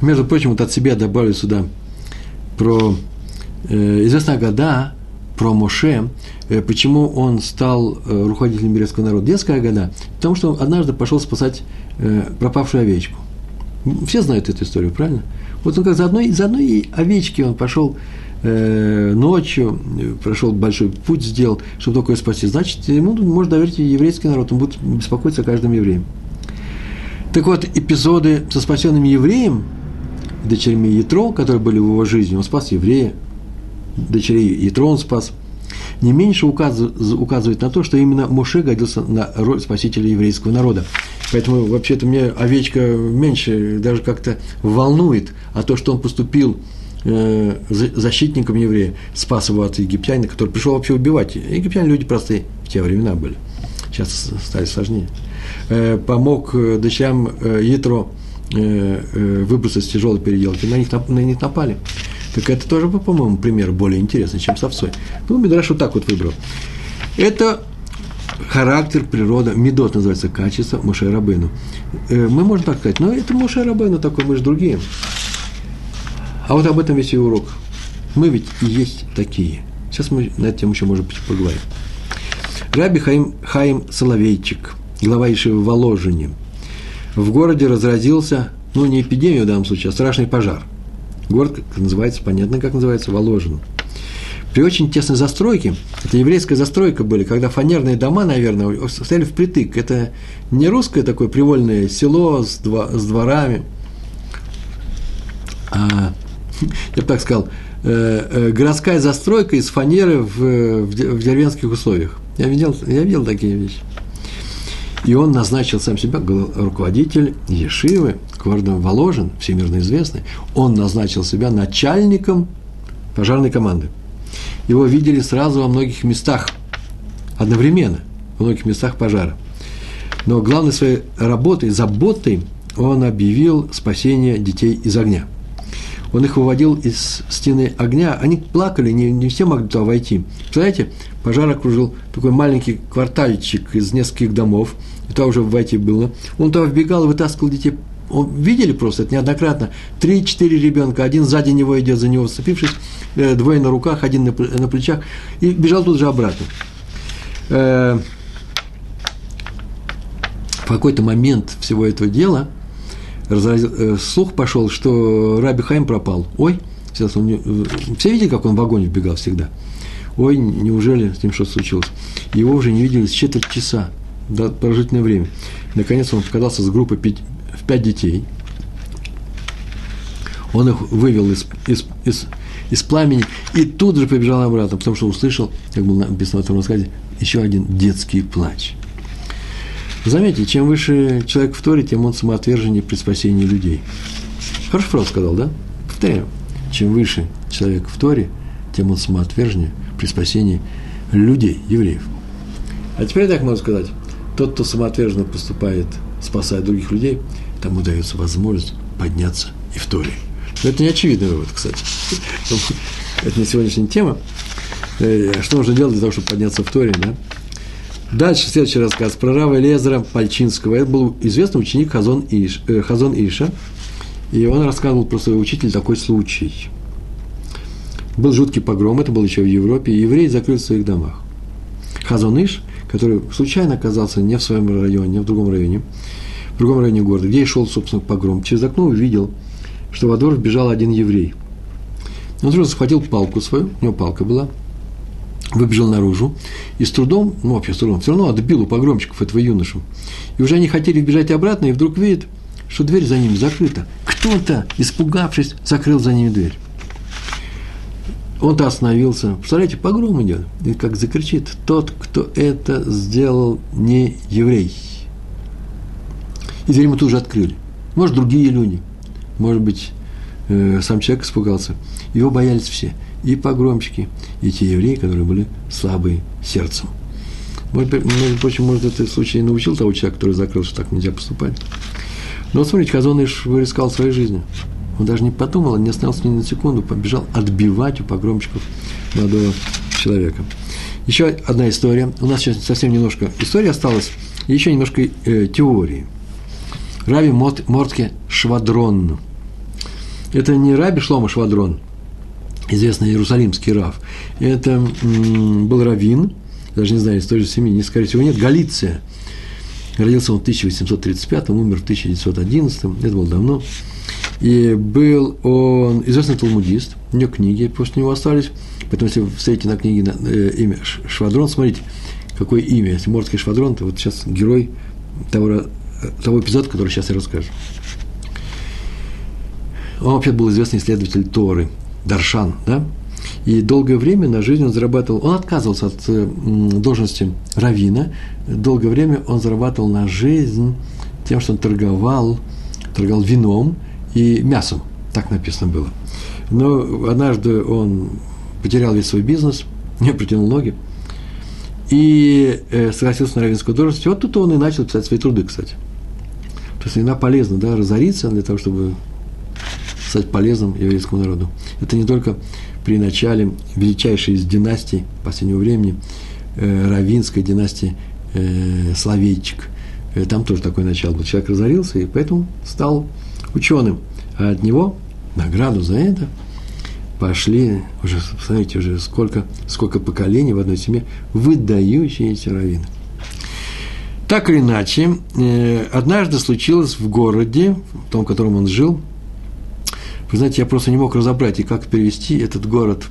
Между прочим, вот от себя добавлю сюда про известные года, про Моше, почему он стал руководителем еврейского народа. Детская года, потому что он однажды пошел спасать пропавшую овечку. Все знают эту историю, правильно? Вот он как за одной овечки он пошел ночью, прошел большой путь, сделал, чтобы только ее спасти. Значит, ему можно доверить еврейский народ, он будет беспокоиться о каждом евреи. Так вот, эпизоды со спасенным евреем, дочерями Ятро, которые были в его жизни, он спас еврея, дочерей Ятро он спас, не меньше указывает на то, что именно Моше годился на роль спасителя еврейского народа. Поэтому, вообще-то, мне овечка меньше даже как-то волнует, а то, что он поступил защитником еврея, спас его от египтянина, который пришел вообще убивать. Египтяне люди простые, в те времена были, сейчас стали сложнее. Помог дочерям Ятро выбраться с тяжелой переделки, на них напали. Так это тоже, по-моему, пример более интересный, чем с овцой. Ну, Мидраш вот так вот выбрал. Это характер, природа, медот называется, качество Моше Рабейну. Мы можем так сказать, но это Моше Рабейну такой, мы же другие. А вот об этом весь и урок. Мы ведь и есть такие. Сейчас мы на эту тему еще, может быть, поговорим. Раби Хаим Соловейчик, глава Ешивы в Воложине. В городе разразился, ну, не эпидемия в данном случае, а страшный пожар. Город, как называется, понятно, как называется, Воложин. При очень тесной застройке, это еврейская застройка была, когда фанерные дома, наверное, стояли впритык. Это не русское такое привольное село с дворами, а, я бы так сказал, городская застройка из фанеры в деревенских условиях. Я видел такие вещи. И он назначил сам себя, руководитель Ешивы, города Воложин, всемирно известный, он назначил себя начальником пожарной команды. его видели сразу во многих местах, одновременно, во многих местах пожара. Но главной своей работой, заботой он объявил спасение детей из огня. Он их выводил из стены огня, они плакали, не все могли туда войти. Представляете, пожар окружил такой маленький квартальчик из нескольких домов, и туда уже войти было. Он туда вбегал и вытаскивал детей. Видели просто это неоднократно. 3-4 ребенка, один сзади него идет, за него вцепившись, двое на руках, один на плечах, и бежал тут же обратно. В какой-то момент всего этого дела слух пошел, что Раби Хаим пропал. Ой, сейчас все видели, как он в огонь вбегал всегда? Ой, неужели с ним что-то случилось? Его уже не видели с четверть часа, до положительное время. Наконец он показался с группой 5 детей. Он их вывел из пламени и тут же побежал обратно, потому что услышал, как было написано в этом рассказе, еще один детский плач. Заметьте, чем выше человек в Торе, тем он самоотверженнее при спасении людей. Хороший фраз сказал, да? Повторяю. Чем выше человек в Торе, тем он самоотверженнее при спасении людей, евреев. А теперь так можно сказать. Тот, кто самоотверженно поступает, спасая других людей, тому дается возможность подняться и в Торе. Но это не очевидный вывод, кстати. Это не сегодняшняя тема. Что нужно делать для того, чтобы подняться в Торе, да? Дальше следующий рассказ про Рава Лезера Пальчинского. Это был известный ученик Хазон Иша. И он рассказывал про своего учителя такой случай. Был жуткий погром, это было еще в Европе, и евреи закрылись в своих домах. Хазон Иш, который случайно оказался не в своем районе, а в другом районе города, где и шел, собственно, погром, через окно увидел, что во двор вбежал один еврей. Он тоже схватил палку свою, у него палка была, выбежал наружу и с трудом, ну вообще с трудом, все равно отбил у погромщиков этого юношу. И уже они хотели бежать обратно, и вдруг видят, что дверь за ними закрыта. Кто-то, испугавшись, закрыл за ними дверь. Он-то остановился. Представляете, погром идет. И как закричит: тот, кто это сделал, не еврей. И дверь ему тут же открыли. Может, другие люди. Может быть, сам человек испугался. Его боялись все. И погромщики, и те евреи, которые были слабые сердцем. Между прочим, может, этот случай научил того человека, который закрыл, что так нельзя поступать. Но вот смотрите, Хазон Иш рисковал своей жизнью. Он даже не подумал, не остановился ни на секунду, побежал отбивать у погромщиков молодого человека. Еще одна история. У нас сейчас совсем немножко истории осталось, и еще немножко теории. Раби Мортке Швадрон. Это не Раби Шлома Швадрон, известный иерусалимский рав. Это был раввин, даже не знаю, из той же семьи, скорее всего, нет, Галиция. Родился он в 1835, умер в 1911, это было давно. И был он известный талмудист, у него книги после него остались, поэтому, если вы встретите на книге имя Швадрон, смотрите, какое имя, если Мортке Швадрон, то вот сейчас герой того эпизода, который сейчас я расскажу. Он вообще был известный исследователь Торы, Даршан, да? И долгое время на жизнь он зарабатывал, он отказывался от должности раввина, долгое время он зарабатывал на жизнь тем, что он торговал вином и мясом, так написано было. Но однажды он потерял весь свой бизнес, не протянул ноги, и согласился на раввинскую должность. Вот тут он и начал писать свои труды, кстати. То есть иногда полезно, да, разориться для того, чтобы стать полезным еврейскому народу. Это не только при начале величайшей из династий последнего времени, раввинской династии Соловейчик. Там тоже такое начало было. Человек разорился и поэтому стал ученым. А от него награду за это пошли, уже, посмотрите, уже сколько поколений в одной семье выдающиеся раввины. Так или иначе, однажды случилось в городе, в том, в котором он жил. Вы знаете, я просто не мог разобрать, и как перевести этот город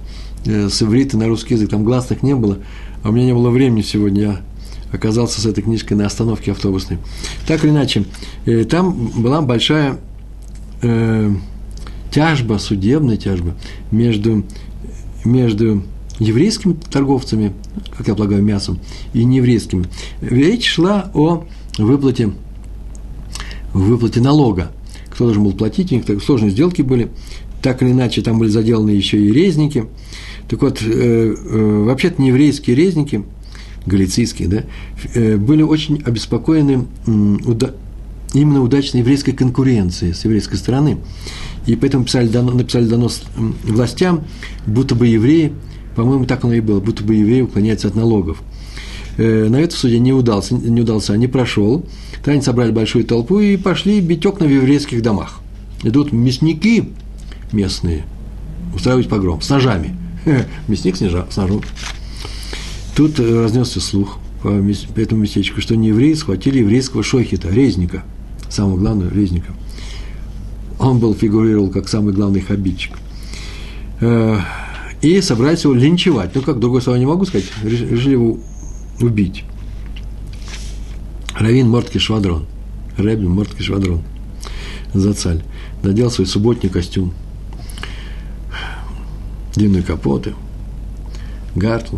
с иврита на русский язык. Там гласных не было, а у меня не было времени сегодня. Я оказался с этой книжкой на остановке автобусной. Так или иначе, там была большая тяжба, судебная тяжба между еврейскими торговцами, как я полагаю, мясом, и нееврейскими. Речь шла о выплате налога. Кто должен был платить, у них так сложные сделки были, так или иначе там были заделаны еще и резники, Так вот, вообще-то нееврейские резники, галицийские, да, были очень обеспокоены именно удачной еврейской конкуренцией с еврейской стороны. И поэтому написали донос властям, будто бы евреи, по-моему, так оно и было, будто бы евреи уклоняются от налогов. Навет в суде не прошел. Тогда они собрали большую толпу и пошли бить окна в еврейских домах. Идут мясники местные устраивать погром с ножами. Мясник с ножом. Тут разнесся слух по этому местечку, что не евреи схватили еврейского шохита, резника, самого главного резника. Он фигурировал как самый главный их обидчик. И собрались его линчевать. Ну, как другое слово не могу сказать, решили его убить. Раби Мортке Швадрон, зацаль, надел свой субботний костюм, длинные капоты, гартл,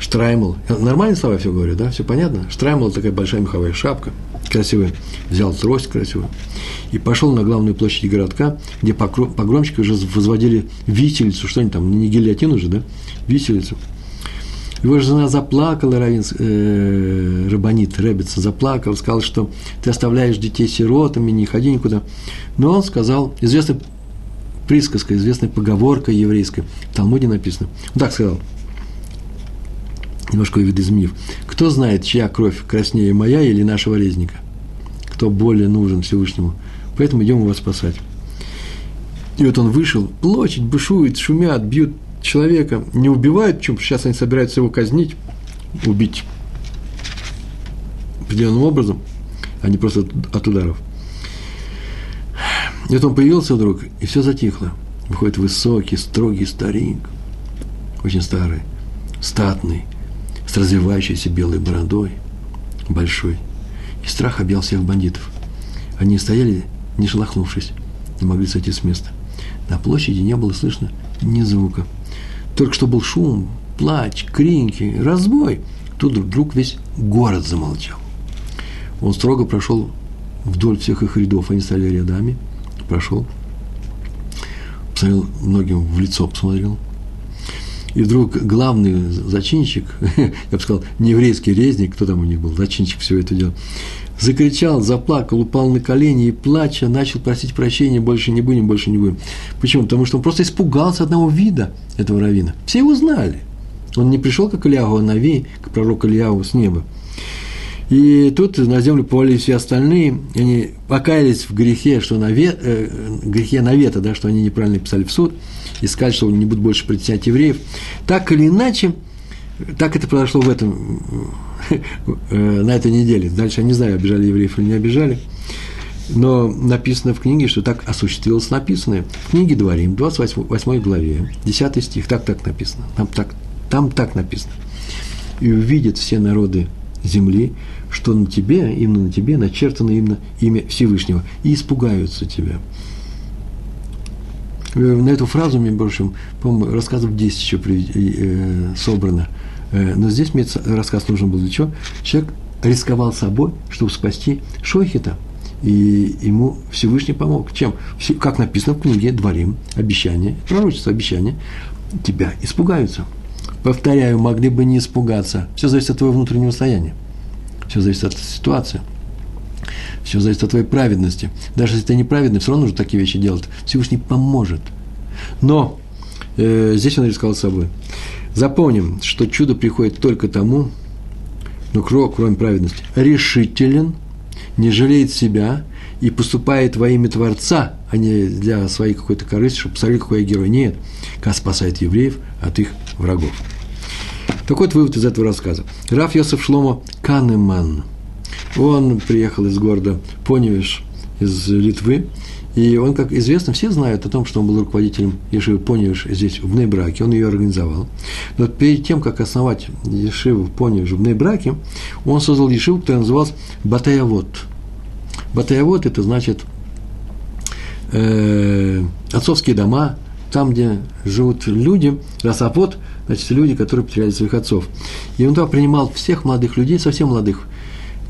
штраймл. Нормальные слова все говорю, да? Все понятно? Штраймл – такая большая меховая шапка, красивая. Взял трость красивую и пошел на главную площадь городка, где погромщики уже возводили виселицу, что они там, не гильотину уже, да? Виселицу. Его жена заплакала, рабанит, Ребица заплакал, сказал, что ты оставляешь детей сиротами, не ходи никуда. Но он сказал, известная присказка, известная поговорка еврейская, в Талмуде написано. Он так сказал, немножко видоизменив. Кто знает, чья кровь краснее, моя или нашего резника? Кто более нужен Всевышнему? Поэтому идем его спасать. И вот он вышел, площадь бушует, шумят, бьют человека, не убивают, чем сейчас они собираются его казнить, убить определенным образом, а не просто от ударов. И вот он появился вдруг, и все затихло. Выходит высокий, строгий старик, очень старый, статный, с развивающейся белой бородой, большой. И страх объял всех бандитов. Они стояли, не шелохнувшись, не могли сойти с места. На площади не было слышно ни звука. Только что был шум, плач, крики, разбой. Тут вдруг весь город замолчал. Он строго прошел вдоль всех их рядов. Они стали рядами. Прошел. Посмотрел многим в лицо, посмотрел. И вдруг главный зачинщик, я бы сказал, нееврейский резник, кто там у них был, зачинщик всего этого дела, закричал, заплакал, упал на колени и, плача, начал просить прощения, больше не будем. Почему? Потому что он просто испугался одного вида этого раввина. Все его знали. Он не пришел, как Ильягу Нави, как пророк Ильягу с неба. И тут на землю повалились все остальные, они покаялись в грехе, что грехе Навета, да, что они неправильно писали в суд, и сказали, что не будут больше притеснять евреев. Так или иначе, так это произошло на этой неделе. Дальше я не знаю, обижали евреев или не обижали, но написано в книге, что так осуществилось написанное. В книге Дварим, 28 главе, 10 стих, так написано, там так написано. «И увидят все народы земли, что на тебе, именно на тебе, начертано именно имя Всевышнего, и испугаются тебя». На эту фразу, между прочим, по-моему, рассказов 10 еще собрано. Но здесь мне рассказ нужен был для чего? Человек рисковал собой, чтобы спасти шохита, и ему Всевышний помог. Чем? Как написано в книге Дварим, обещание, пророчество, обещание, тебя испугаются. Повторяю, могли бы не испугаться. Все зависит от твоего внутреннего состояния. Все зависит от ситуации. Все зависит от твоей праведности. Даже если ты неправедный, все равно нужно такие вещи делать. Всевышний поможет. Но здесь он рисковал с собой. Запомним, что чудо приходит только тому, кроме праведности, решителен, не жалеет себя и поступает во имя Творца, а не для своей какой-то корысти, чтобы посмотрели, какой я герой. Нет, как спасает евреев от их врагов. Такой вот вывод из этого рассказа. Раф-Йосеф Шлом Канеман. Он приехал из города Поневеж, из Литвы, и он, как известно, все знают о том, что он был руководителем Ешивы Поневеж здесь, в Нейбраке, он ее организовал. Но перед тем, как основать Ешиву Поневеж в Нейбраке, он создал Ешиву, которая называлась Батаявод. Батаявод – это значит отцовские дома, там, где живут люди, расапот, значит, люди, которые потеряли своих отцов. И он туда принимал всех молодых людей, совсем молодых,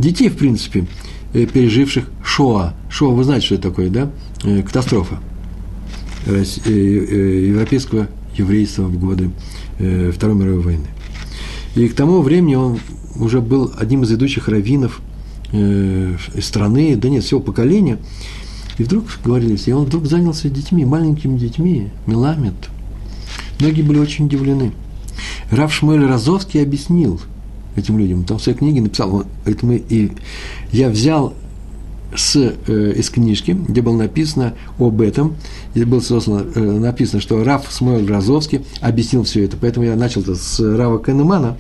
детей, в принципе, переживших Шоа. Шоа, вы знаете, что это такое, да? Катастрофа европейского еврейства в годы Второй мировой войны. И к тому времени он уже был одним из ведущих раввинов страны, да нет, всего поколения. И вдруг, говорили, и он вдруг занялся детьми, маленькими детьми, миламет. Многие были очень удивлены. Рав Шмуэль Розовский объяснил этим людям, там в своей книге написал, вот, это мы, и я взял из книжки, где было написано об этом, где было написано, что Рав Шмуэль Розовский объяснил все это, поэтому я начал с Рава Канемана.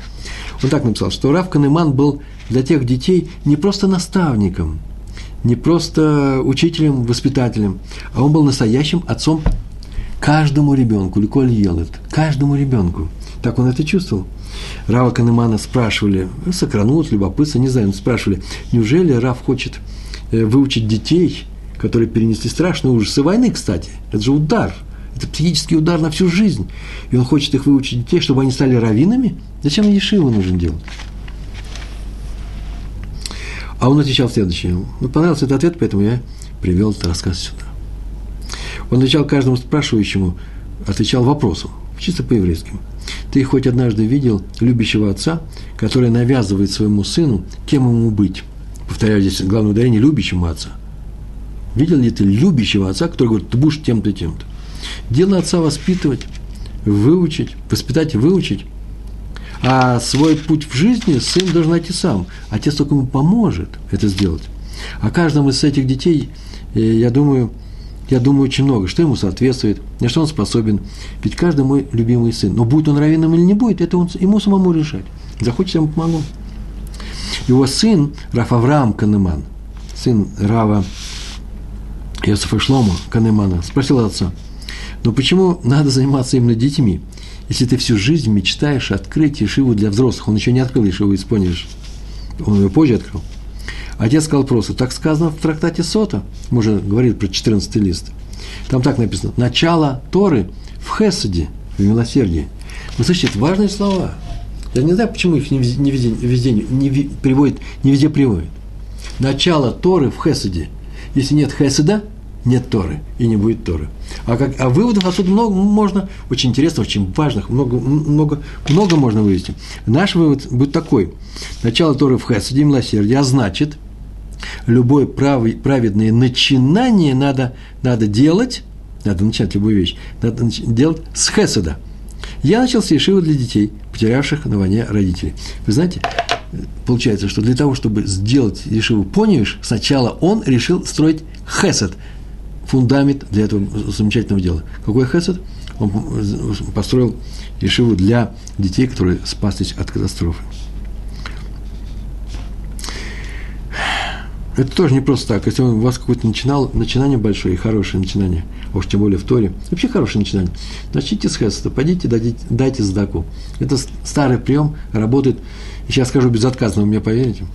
Он так написал, что Рав Канеман был для тех детей не просто наставником, не просто учителем, воспитателем, а он был настоящим отцом каждому ребенку, Ликоль Елет, каждому ребенку. Так он это чувствовал. Рава Канемана спрашивали, сокранут, любопытство, не знаю, спрашивали, неужели Рав хочет выучить детей, которые перенесли страшные ужасы войны, кстати. Это же удар, это психический удар на всю жизнь. И он хочет их выучить, детей, чтобы они стали раввинами? Зачем ешиву нужно делать? А он отвечал следующее. Ну, понравился этот ответ, поэтому я привел этот рассказ сюда. Он отвечал каждому спрашивающему, отвечал вопросом, чисто по-еврейски. Ты хоть однажды видел любящего отца, который навязывает своему сыну, кем ему быть? Повторяю здесь главное ударение, любящему отца. Видел ли ты любящего отца, который говорит, ты будешь тем-то и тем-то? Дело отца воспитывать, выучить, воспитать и выучить. А свой путь в жизни сын должен найти сам. Отец только ему поможет это сделать. О каждом из этих детей, я думаю очень много, что ему соответствует, на что он способен. Ведь каждый мой любимый сын. Но будет он раввином или не будет, это он, ему самому решать. Захочет, я ему помогу. Его сын, Рав Авраам Канеман, сын Рава Йосефа Шлома Канемана, спросил отца, но почему надо заниматься именно детьми? Если ты всю жизнь мечтаешь открыть ешиву для взрослых, он еще не открыл ешиву из Поневеж, он ее позже открыл. Отец сказал просто, так сказано в трактате Сота, мы уже говорили про 14 лист, там так написано, начало Торы в Хесаде, в милосердии. Вы слышите, это важные слова. Я не знаю, почему их не везде приводит. Начало Торы в Хесаде. Если нет Хесада, нет Торы и не будет Торы. А выводов отсюда много можно, очень интересных, очень важных, много можно вывести. Наш вывод будет такой. Начало Торы в Хесаде, милосердие, а значит, любое праведное начинание надо делать, надо начать любую вещь, надо делать с Хесада. Я начал с ешивы для детей, потерявших на войне родителей. Вы знаете, получается, что для того, чтобы сделать ешиву Поневеж, сначала он решил строить Хесед. Фундамент для этого замечательного дела. Какой хесед? Он построил ешиву для детей, которые спаслись от катастрофы. Это тоже не просто так. Если у вас какое-то начинание большое и хорошее начинание, уж тем более в Торе, вообще хорошее начинание, начните с хеседа, пойдите, дайте сдаку. Это старый прием, работает, сейчас скажу безотказно, вы мне поверите.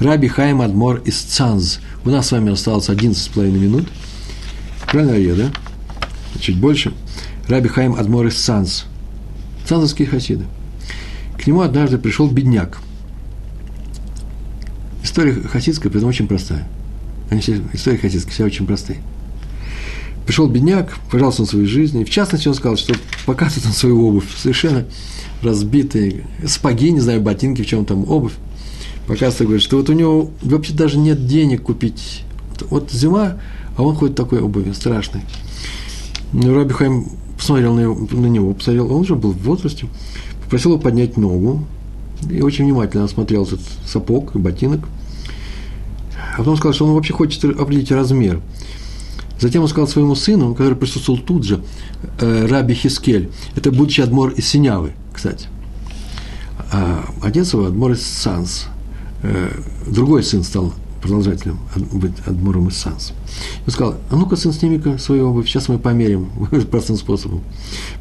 Раби Хаим Адмор из Цанз. У нас с вами осталось 11,5 минут. Правильно я, да? Чуть больше. Раби Хаим Адмор из Цанз. Цанзовские хасиды. К нему однажды пришел бедняк. История хасидская, при этом очень простая. История хасидская вся очень простая. Пришел бедняк, пожаловался на свою жизнь. И в частности, он сказал, что показывает он свою обувь. Совершенно разбитые сапоги, не знаю, ботинки, в чем там обувь. Показывает, говорит, что вот у него вообще даже нет денег купить. Вот зима, а он ходит в такой обуви, страшной. Раби Хаим посмотрел на него, посмотрел, он уже был в возрасте, попросил его поднять ногу, и очень внимательно осмотрел этот сапог и ботинок. А потом сказал, что он вообще хочет определить размер. Затем он сказал своему сыну, который присутствовал тут же, Раби Хискель, это будущий адмор из Синявы, кстати. А отец его адмор из Цанз. Другой сын стал продолжателем, быть адмором из Цанз. Он сказал, а ну-ка, сын, сними-ка свою обувь, сейчас мы померим простым способом.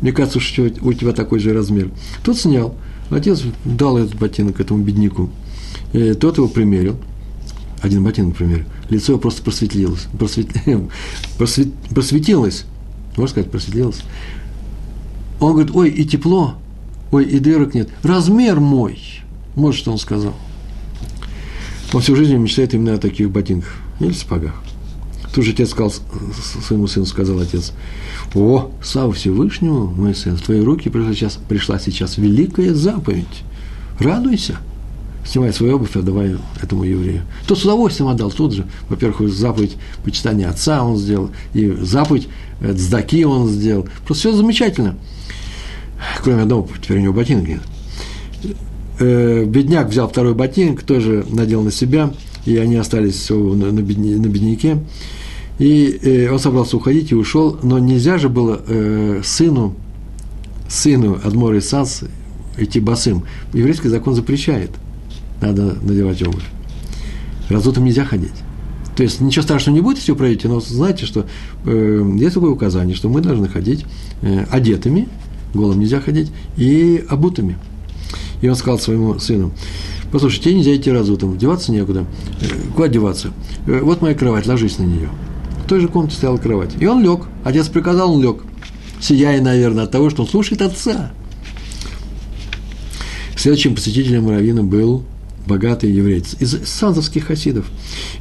Мне кажется, что у тебя такой же размер. Тот снял, отец дал этот ботинок этому бедняку. И тот его примерил, один ботинок примерил, лицо его просто просветилось, можно сказать, просветлилось. Он говорит, ой, и тепло, ой, и дырок нет, размер мой, вот что он сказал. Он всю жизнь мечтает именно о таких ботинках или сапогах. Тут же отец сказал, своему сыну сказал отец: «О, слава Всевышнему, мой сын, в твои руки пришла сейчас великая заповедь. Радуйся». Снимай свою обувь, отдавай этому еврею. Тот с удовольствием отдал, тут же, во-первых, заповедь почитания отца он сделал, и заповедь цдаки он сделал. Просто все замечательно. Кроме одного, теперь у него ботинок нет. Бедняк взял второй ботинок, тоже надел на себя, и они остались на бедняке. И он собрался уходить и ушел, но нельзя же было сыну Адмора из Цанз идти босым. Еврейский закон запрещает. Надо надевать обувь. Разутым нельзя ходить. То есть ничего страшного не будет, если вы пройдете, но знаете, что есть такое указание, что мы должны ходить одетыми, голым нельзя ходить, и обутыми. И он сказал своему сыну: «Послушай, тебе нельзя идти разутым, деваться некуда. Куда деваться? Вот моя кровать, ложись на нее». В той же комнате стояла кровать. И он лег. Отец приказал, он лег. Сияя, наверное, от того, что он слушает отца. Следующим посетителем раввина был богатый еврей из цанзовских хасидов.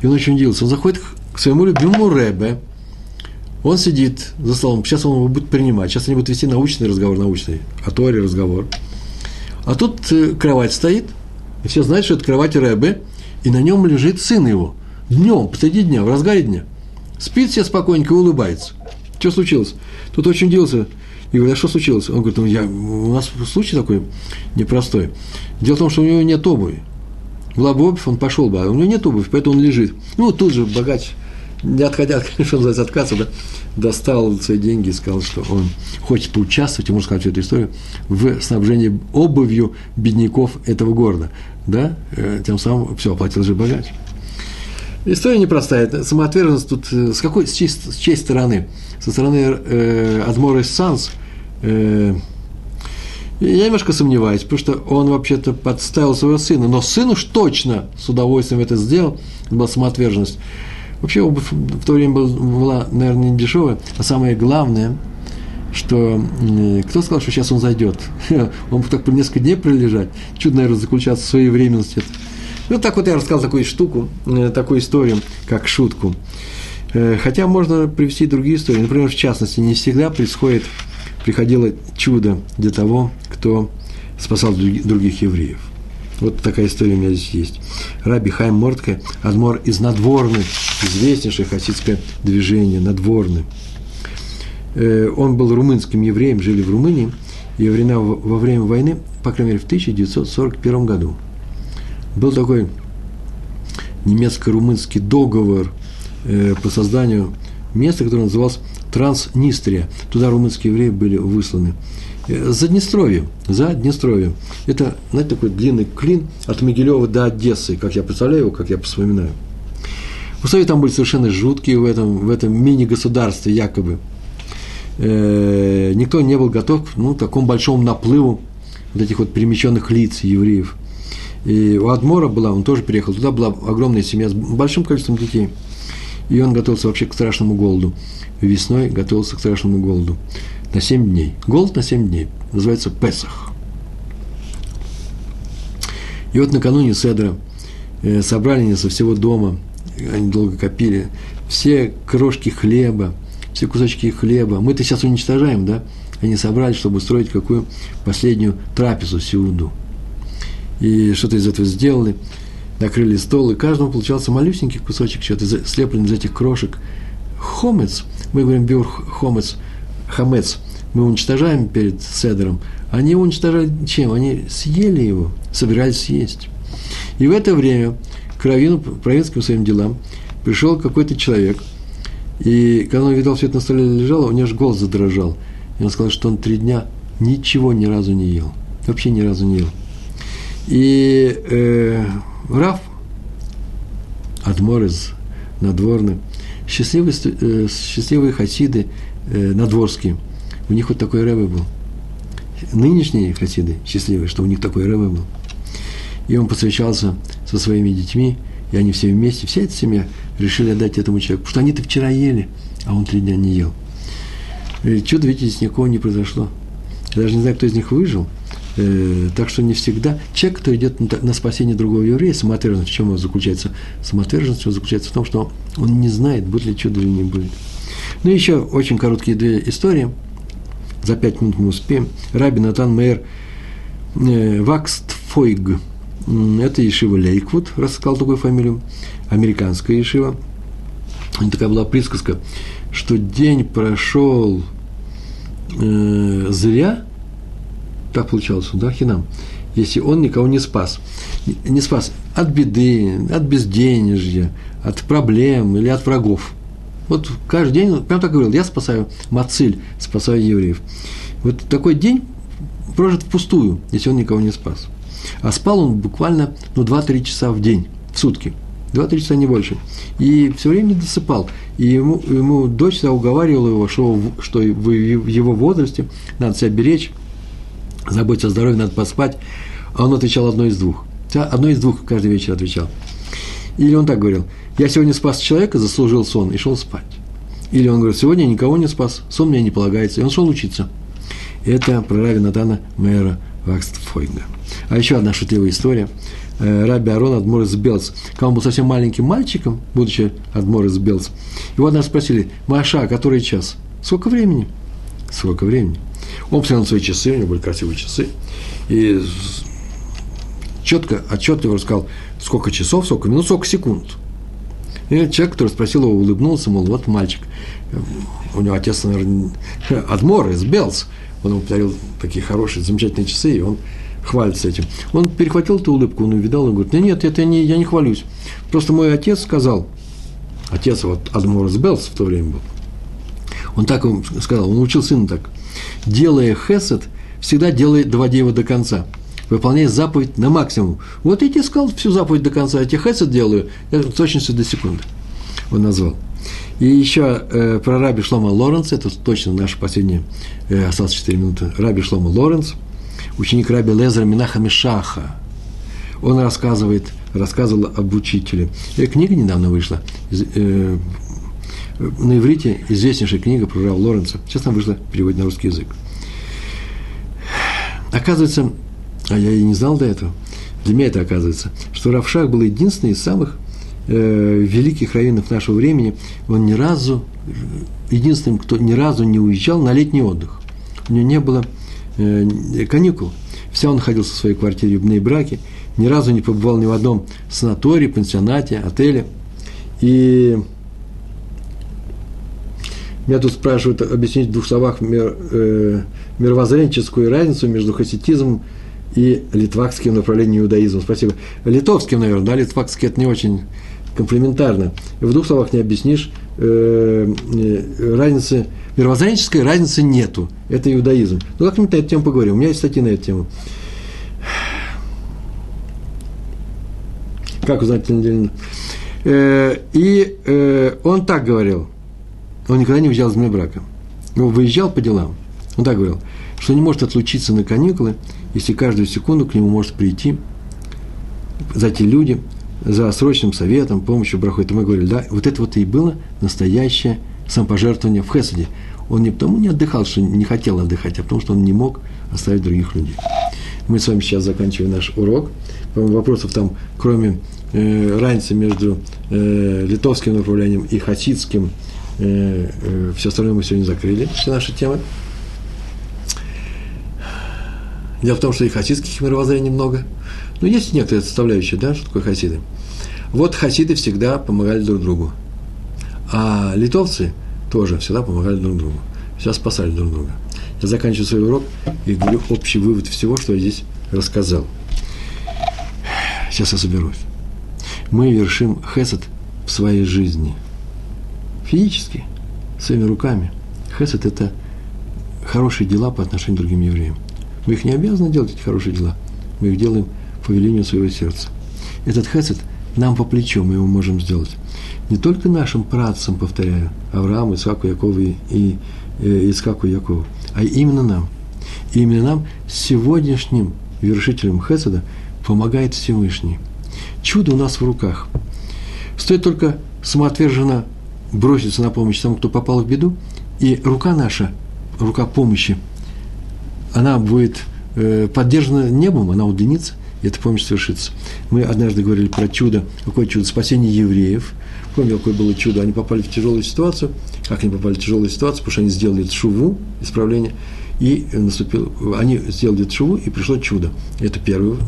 И он очень удивился. Он заходит к своему любимому ребе. Он сидит за столом. Сейчас он его будет принимать. Сейчас они будут вести научный разговор. О Торе разговор. А тут кровать стоит. И все знают, что это кровать ребе. И на нем лежит сын его. Днем, посреди дня, в разгаре дня. Спит себе спокойненько и улыбается. Что случилось? Тут очень удивился. И говорю: «А что случилось?» Он говорит: у нас случай такой непростой. Дело в том, что у него нет обуви. Была бы обувь, он пошел бы, а у него нет обуви, поэтому он лежит. Ну, тут же богач, не отходя, конечно, от отказа, да, достал свои деньги и сказал, что он хочет поучаствовать, ему рассказать всю эту историю, в снабжении обувью бедняков этого города. Да? Тем самым все, оплатил же богач. История непростая. Самоотверженность тут с чьей стороны? Со стороны Адмора из Цанз. Я немножко сомневаюсь, потому что он вообще-то подставил своего сына, но сын уж точно с удовольствием это сделал, это была самоотверженность. Вообще обувь в то время была, наверное, не дешевая, а самое главное, что кто сказал, что сейчас он зайдет? Он мог так несколько дней пролежать, чудо, наверное, заключаться в своевременности. Вот так вот я рассказал такую штуку, такую историю, как шутку. Хотя можно привести другие истории. Например, в частности, не всегда приходило чудо для того, кто спасал других евреев. Вот такая история у меня здесь есть. Раби Хаим Мортке, адмор из Надворны, известнейшее хасидское движение Надворны. Он был румынским евреем, жили в Румынии, и во время войны, по крайней мере, в 1941 году, был такой немецко-румынский договор по созданию места, которое называлось Транснистрия. Туда румынские евреи были высланы. За Днестровьем. Это, знаете, такой длинный клин от Могилева до Одессы, как я представляю его, как я вспоминаю. Условия там были совершенно жуткие в этом мини-государстве якобы. Никто не был готов к такому большому наплыву вот этих вот перемещенных лиц евреев. И у Адмора была, он тоже переехал туда, была огромная семья с большим количеством детей. И он готовился вообще к страшному голоду. Весной готовился к страшному голоду. На 7 дней. Голод на 7 дней. Называется Песах. И вот накануне Седра собрали со всего дома, они долго копили, все крошки хлеба, все кусочки хлеба. Мы-то сейчас уничтожаем, да? Они собрали, чтобы устроить какую последнюю трапезу, сеуду. И что-то из этого сделали. Накрыли стол, и каждому получался малюсенький кусочек, что-то слеплен из этих крошек. Хомец, мы говорим бюр хамец, мы уничтожаем перед Седером. Они его уничтожали чем? Они съели его, собирались съесть. И в это время к раввину, правинским своим делам, пришел какой-то человек, и когда он видал, все это на столе лежало, у него же голос задрожал. И он сказал, что он 3 дня ничего ни разу не ел. Вообще ни разу не ел. И... Рав Адмор из Надворны, счастливые хасиды надворские, у них вот такой ребе был. Нынешние хасиды счастливые, что у них такой ребе был. И он посвящался со своими детьми, и они все вместе, вся эта семья, решили отдать этому человеку, потому что они-то вчера ели, а он 3 дня не ел. И чудо, видите, никакого не произошло. Я даже не знаю, кто из них выжил, Так что не всегда человек, кто идет на спасение другого еврея, самоотверженность, в чем он заключается? Самоотверженность заключается в том, что он не знает, будет ли чудо или не будет. Ну и еще очень короткие две истории. За 5 минут мы успеем. Рабин Атан Мейер Вакстфойг. Это Ешива Лейквуд, раз сказал такую фамилию. Американская Ешива. Такая была присказка, что день прошел зря, так получалось, да, хинам, если он никого не спас. Не спас от беды, от безденежья, от проблем или от врагов. Вот каждый день, прям так говорил, я спасаю Мациль, спасаю евреев. Вот такой день прожит впустую, если он никого не спас. А спал он буквально 2-3 часа в день, в сутки. 2-3 часа, не больше. И все время не досыпал. И ему дочь уговаривала его, что в его возрасте надо себя беречь, заботиться о здоровье, надо поспать. А он отвечал одно из двух. Одно из двух каждый вечер отвечал. Или он так говорил: я сегодня спас человека, заслужил сон, и шел спать. Или он говорит: сегодня я никого не спас, сон мне не полагается. И он шел учиться. Это про Рабина Атана Мейера Вакстфойга. А еще одна шутливая история. Раби Арон Адмор из Белц. Когда он был совсем маленьким мальчиком, будучи Адмор из Белц, его однажды спросили: Маша, который час? Сколько времени? Сколько времени? Он посмотрел на свои часы, у него были красивые часы, и отчетливо рассказал, сколько часов, сколько минут, сколько секунд. И человек, который спросил его, улыбнулся, мол, вот мальчик. У него отец, наверное, Адмор из Белц. Он ему подарил такие хорошие, замечательные часы, и он хвалится этим. Он перехватил эту улыбку, он увидал, и говорит: нет, это не, я не хвалюсь. Просто мой отец сказал, отец вот Адмор из Белц в то время был, он так ему сказал, он учил сына так: делая хесед, всегда доводи его до конца, выполняя заповедь на максимум. Вот я тебе сказал всю заповедь до конца, я тебе хесед делаю, я с точностью до секунды, он назвал. И еще про Раби Шлома Лоренца, это точно наше последнее, осталось 4 минуты, Раби Шлом Лоренц, ученик Раби Лезера Минахами Шаха. Он рассказывал об учителе. И книга недавно вышла, на иврите известнейшая книга про Рава Лоренца. Сейчас там вышла в переводе на русский язык. Оказывается, а я и не знал до этого, для меня это оказывается, что Рав Шах был единственный из самых великих раввинов нашего времени. Он ни разу, единственным, кто ни разу не уезжал на летний отдых. У него не было каникул. Вся он находился в своей квартире в Бней-Браке, ни разу не побывал ни в одном санатории, пансионате, отеле. И меня тут спрашивают объяснить в двух словах мировоззренческую разницу между хасидизмом и литвакским направлением иудаизма. Спасибо. Литовским, наверное, да, литвакский – это не очень комплиментарно. В двух словах не объяснишь, разницы, мировоззренческой разницы нету. Это иудаизм. Ну, как-нибудь на эту тему поговорим. У меня есть статьи на эту тему. Как узнать Ленина? И он так говорил. Он никогда не уезжал из Бней-Брака. Он выезжал по делам. Он так говорил, что не может отлучиться на каникулы, если каждую секунду к нему может прийти, зайти люди за срочным советом, помощью, брахой. Это мы говорили, да, вот это вот и было настоящее самопожертвование в хеседе. Он не потому не отдыхал, что не хотел отдыхать, а потому что он не мог оставить других людей. Мы с вами сейчас заканчиваем наш урок. По-моему, вопросов там, кроме разницы между литовским направлением и хасидским, все остальное мы сегодня закрыли, все наши темы. Дело в том, что и хасидских мировоззрений много. Но есть некоторые составляющие, да, что такое хасиды. Вот хасиды всегда помогали друг другу. А литовцы тоже всегда помогали друг другу. Всегда спасали друг друга. Я заканчиваю свой урок и говорю общий вывод всего, что я здесь рассказал. Сейчас я соберусь. Мы вершим хесед в своей жизни. Физически, своими руками. Хесед – это хорошие дела по отношению к другим евреям. Мы их не обязаны делать, эти хорошие дела. Мы их делаем по велению своего сердца. Этот хесед нам по плечу, мы его можем сделать. Не только нашим праотцам, повторяю, Аврааму, Исааку, Якову и Исааку, Якову, а именно нам. И именно нам, сегодняшним вершителям хеседа, помогает Всевышний. Чудо у нас в руках. Стоит только самоотверженно броситься на помощь тому, кто попал в беду, и рука наша, рука помощи, она будет поддержана небом, она удлинится, и эта помощь свершится. Мы однажды говорили про чудо. Какое чудо? Спасение евреев. Помню, какое было чудо. Они попали в тяжелую ситуацию. Как они попали в тяжелую ситуацию? Потому что они сделали тшуву, исправление, и наступило... Они сделали тшуву, и пришло чудо. Это первое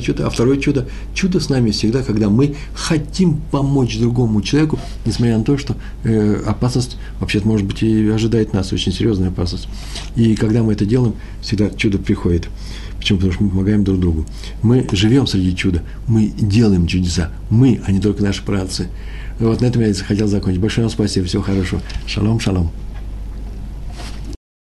чудо. А второе чудо. Чудо с нами всегда, когда мы хотим помочь другому человеку, несмотря на то, что опасность, вообще-то, может быть, и ожидает нас, очень серьезная опасность. И когда мы это делаем, всегда чудо приходит. Почему? Потому что мы помогаем друг другу. Мы живем среди чуда, мы делаем чудеса. Мы, а не только наши праотцы. Вот на этом я хотел закончить. Большое вам спасибо, всего хорошего. Шалом, шалом.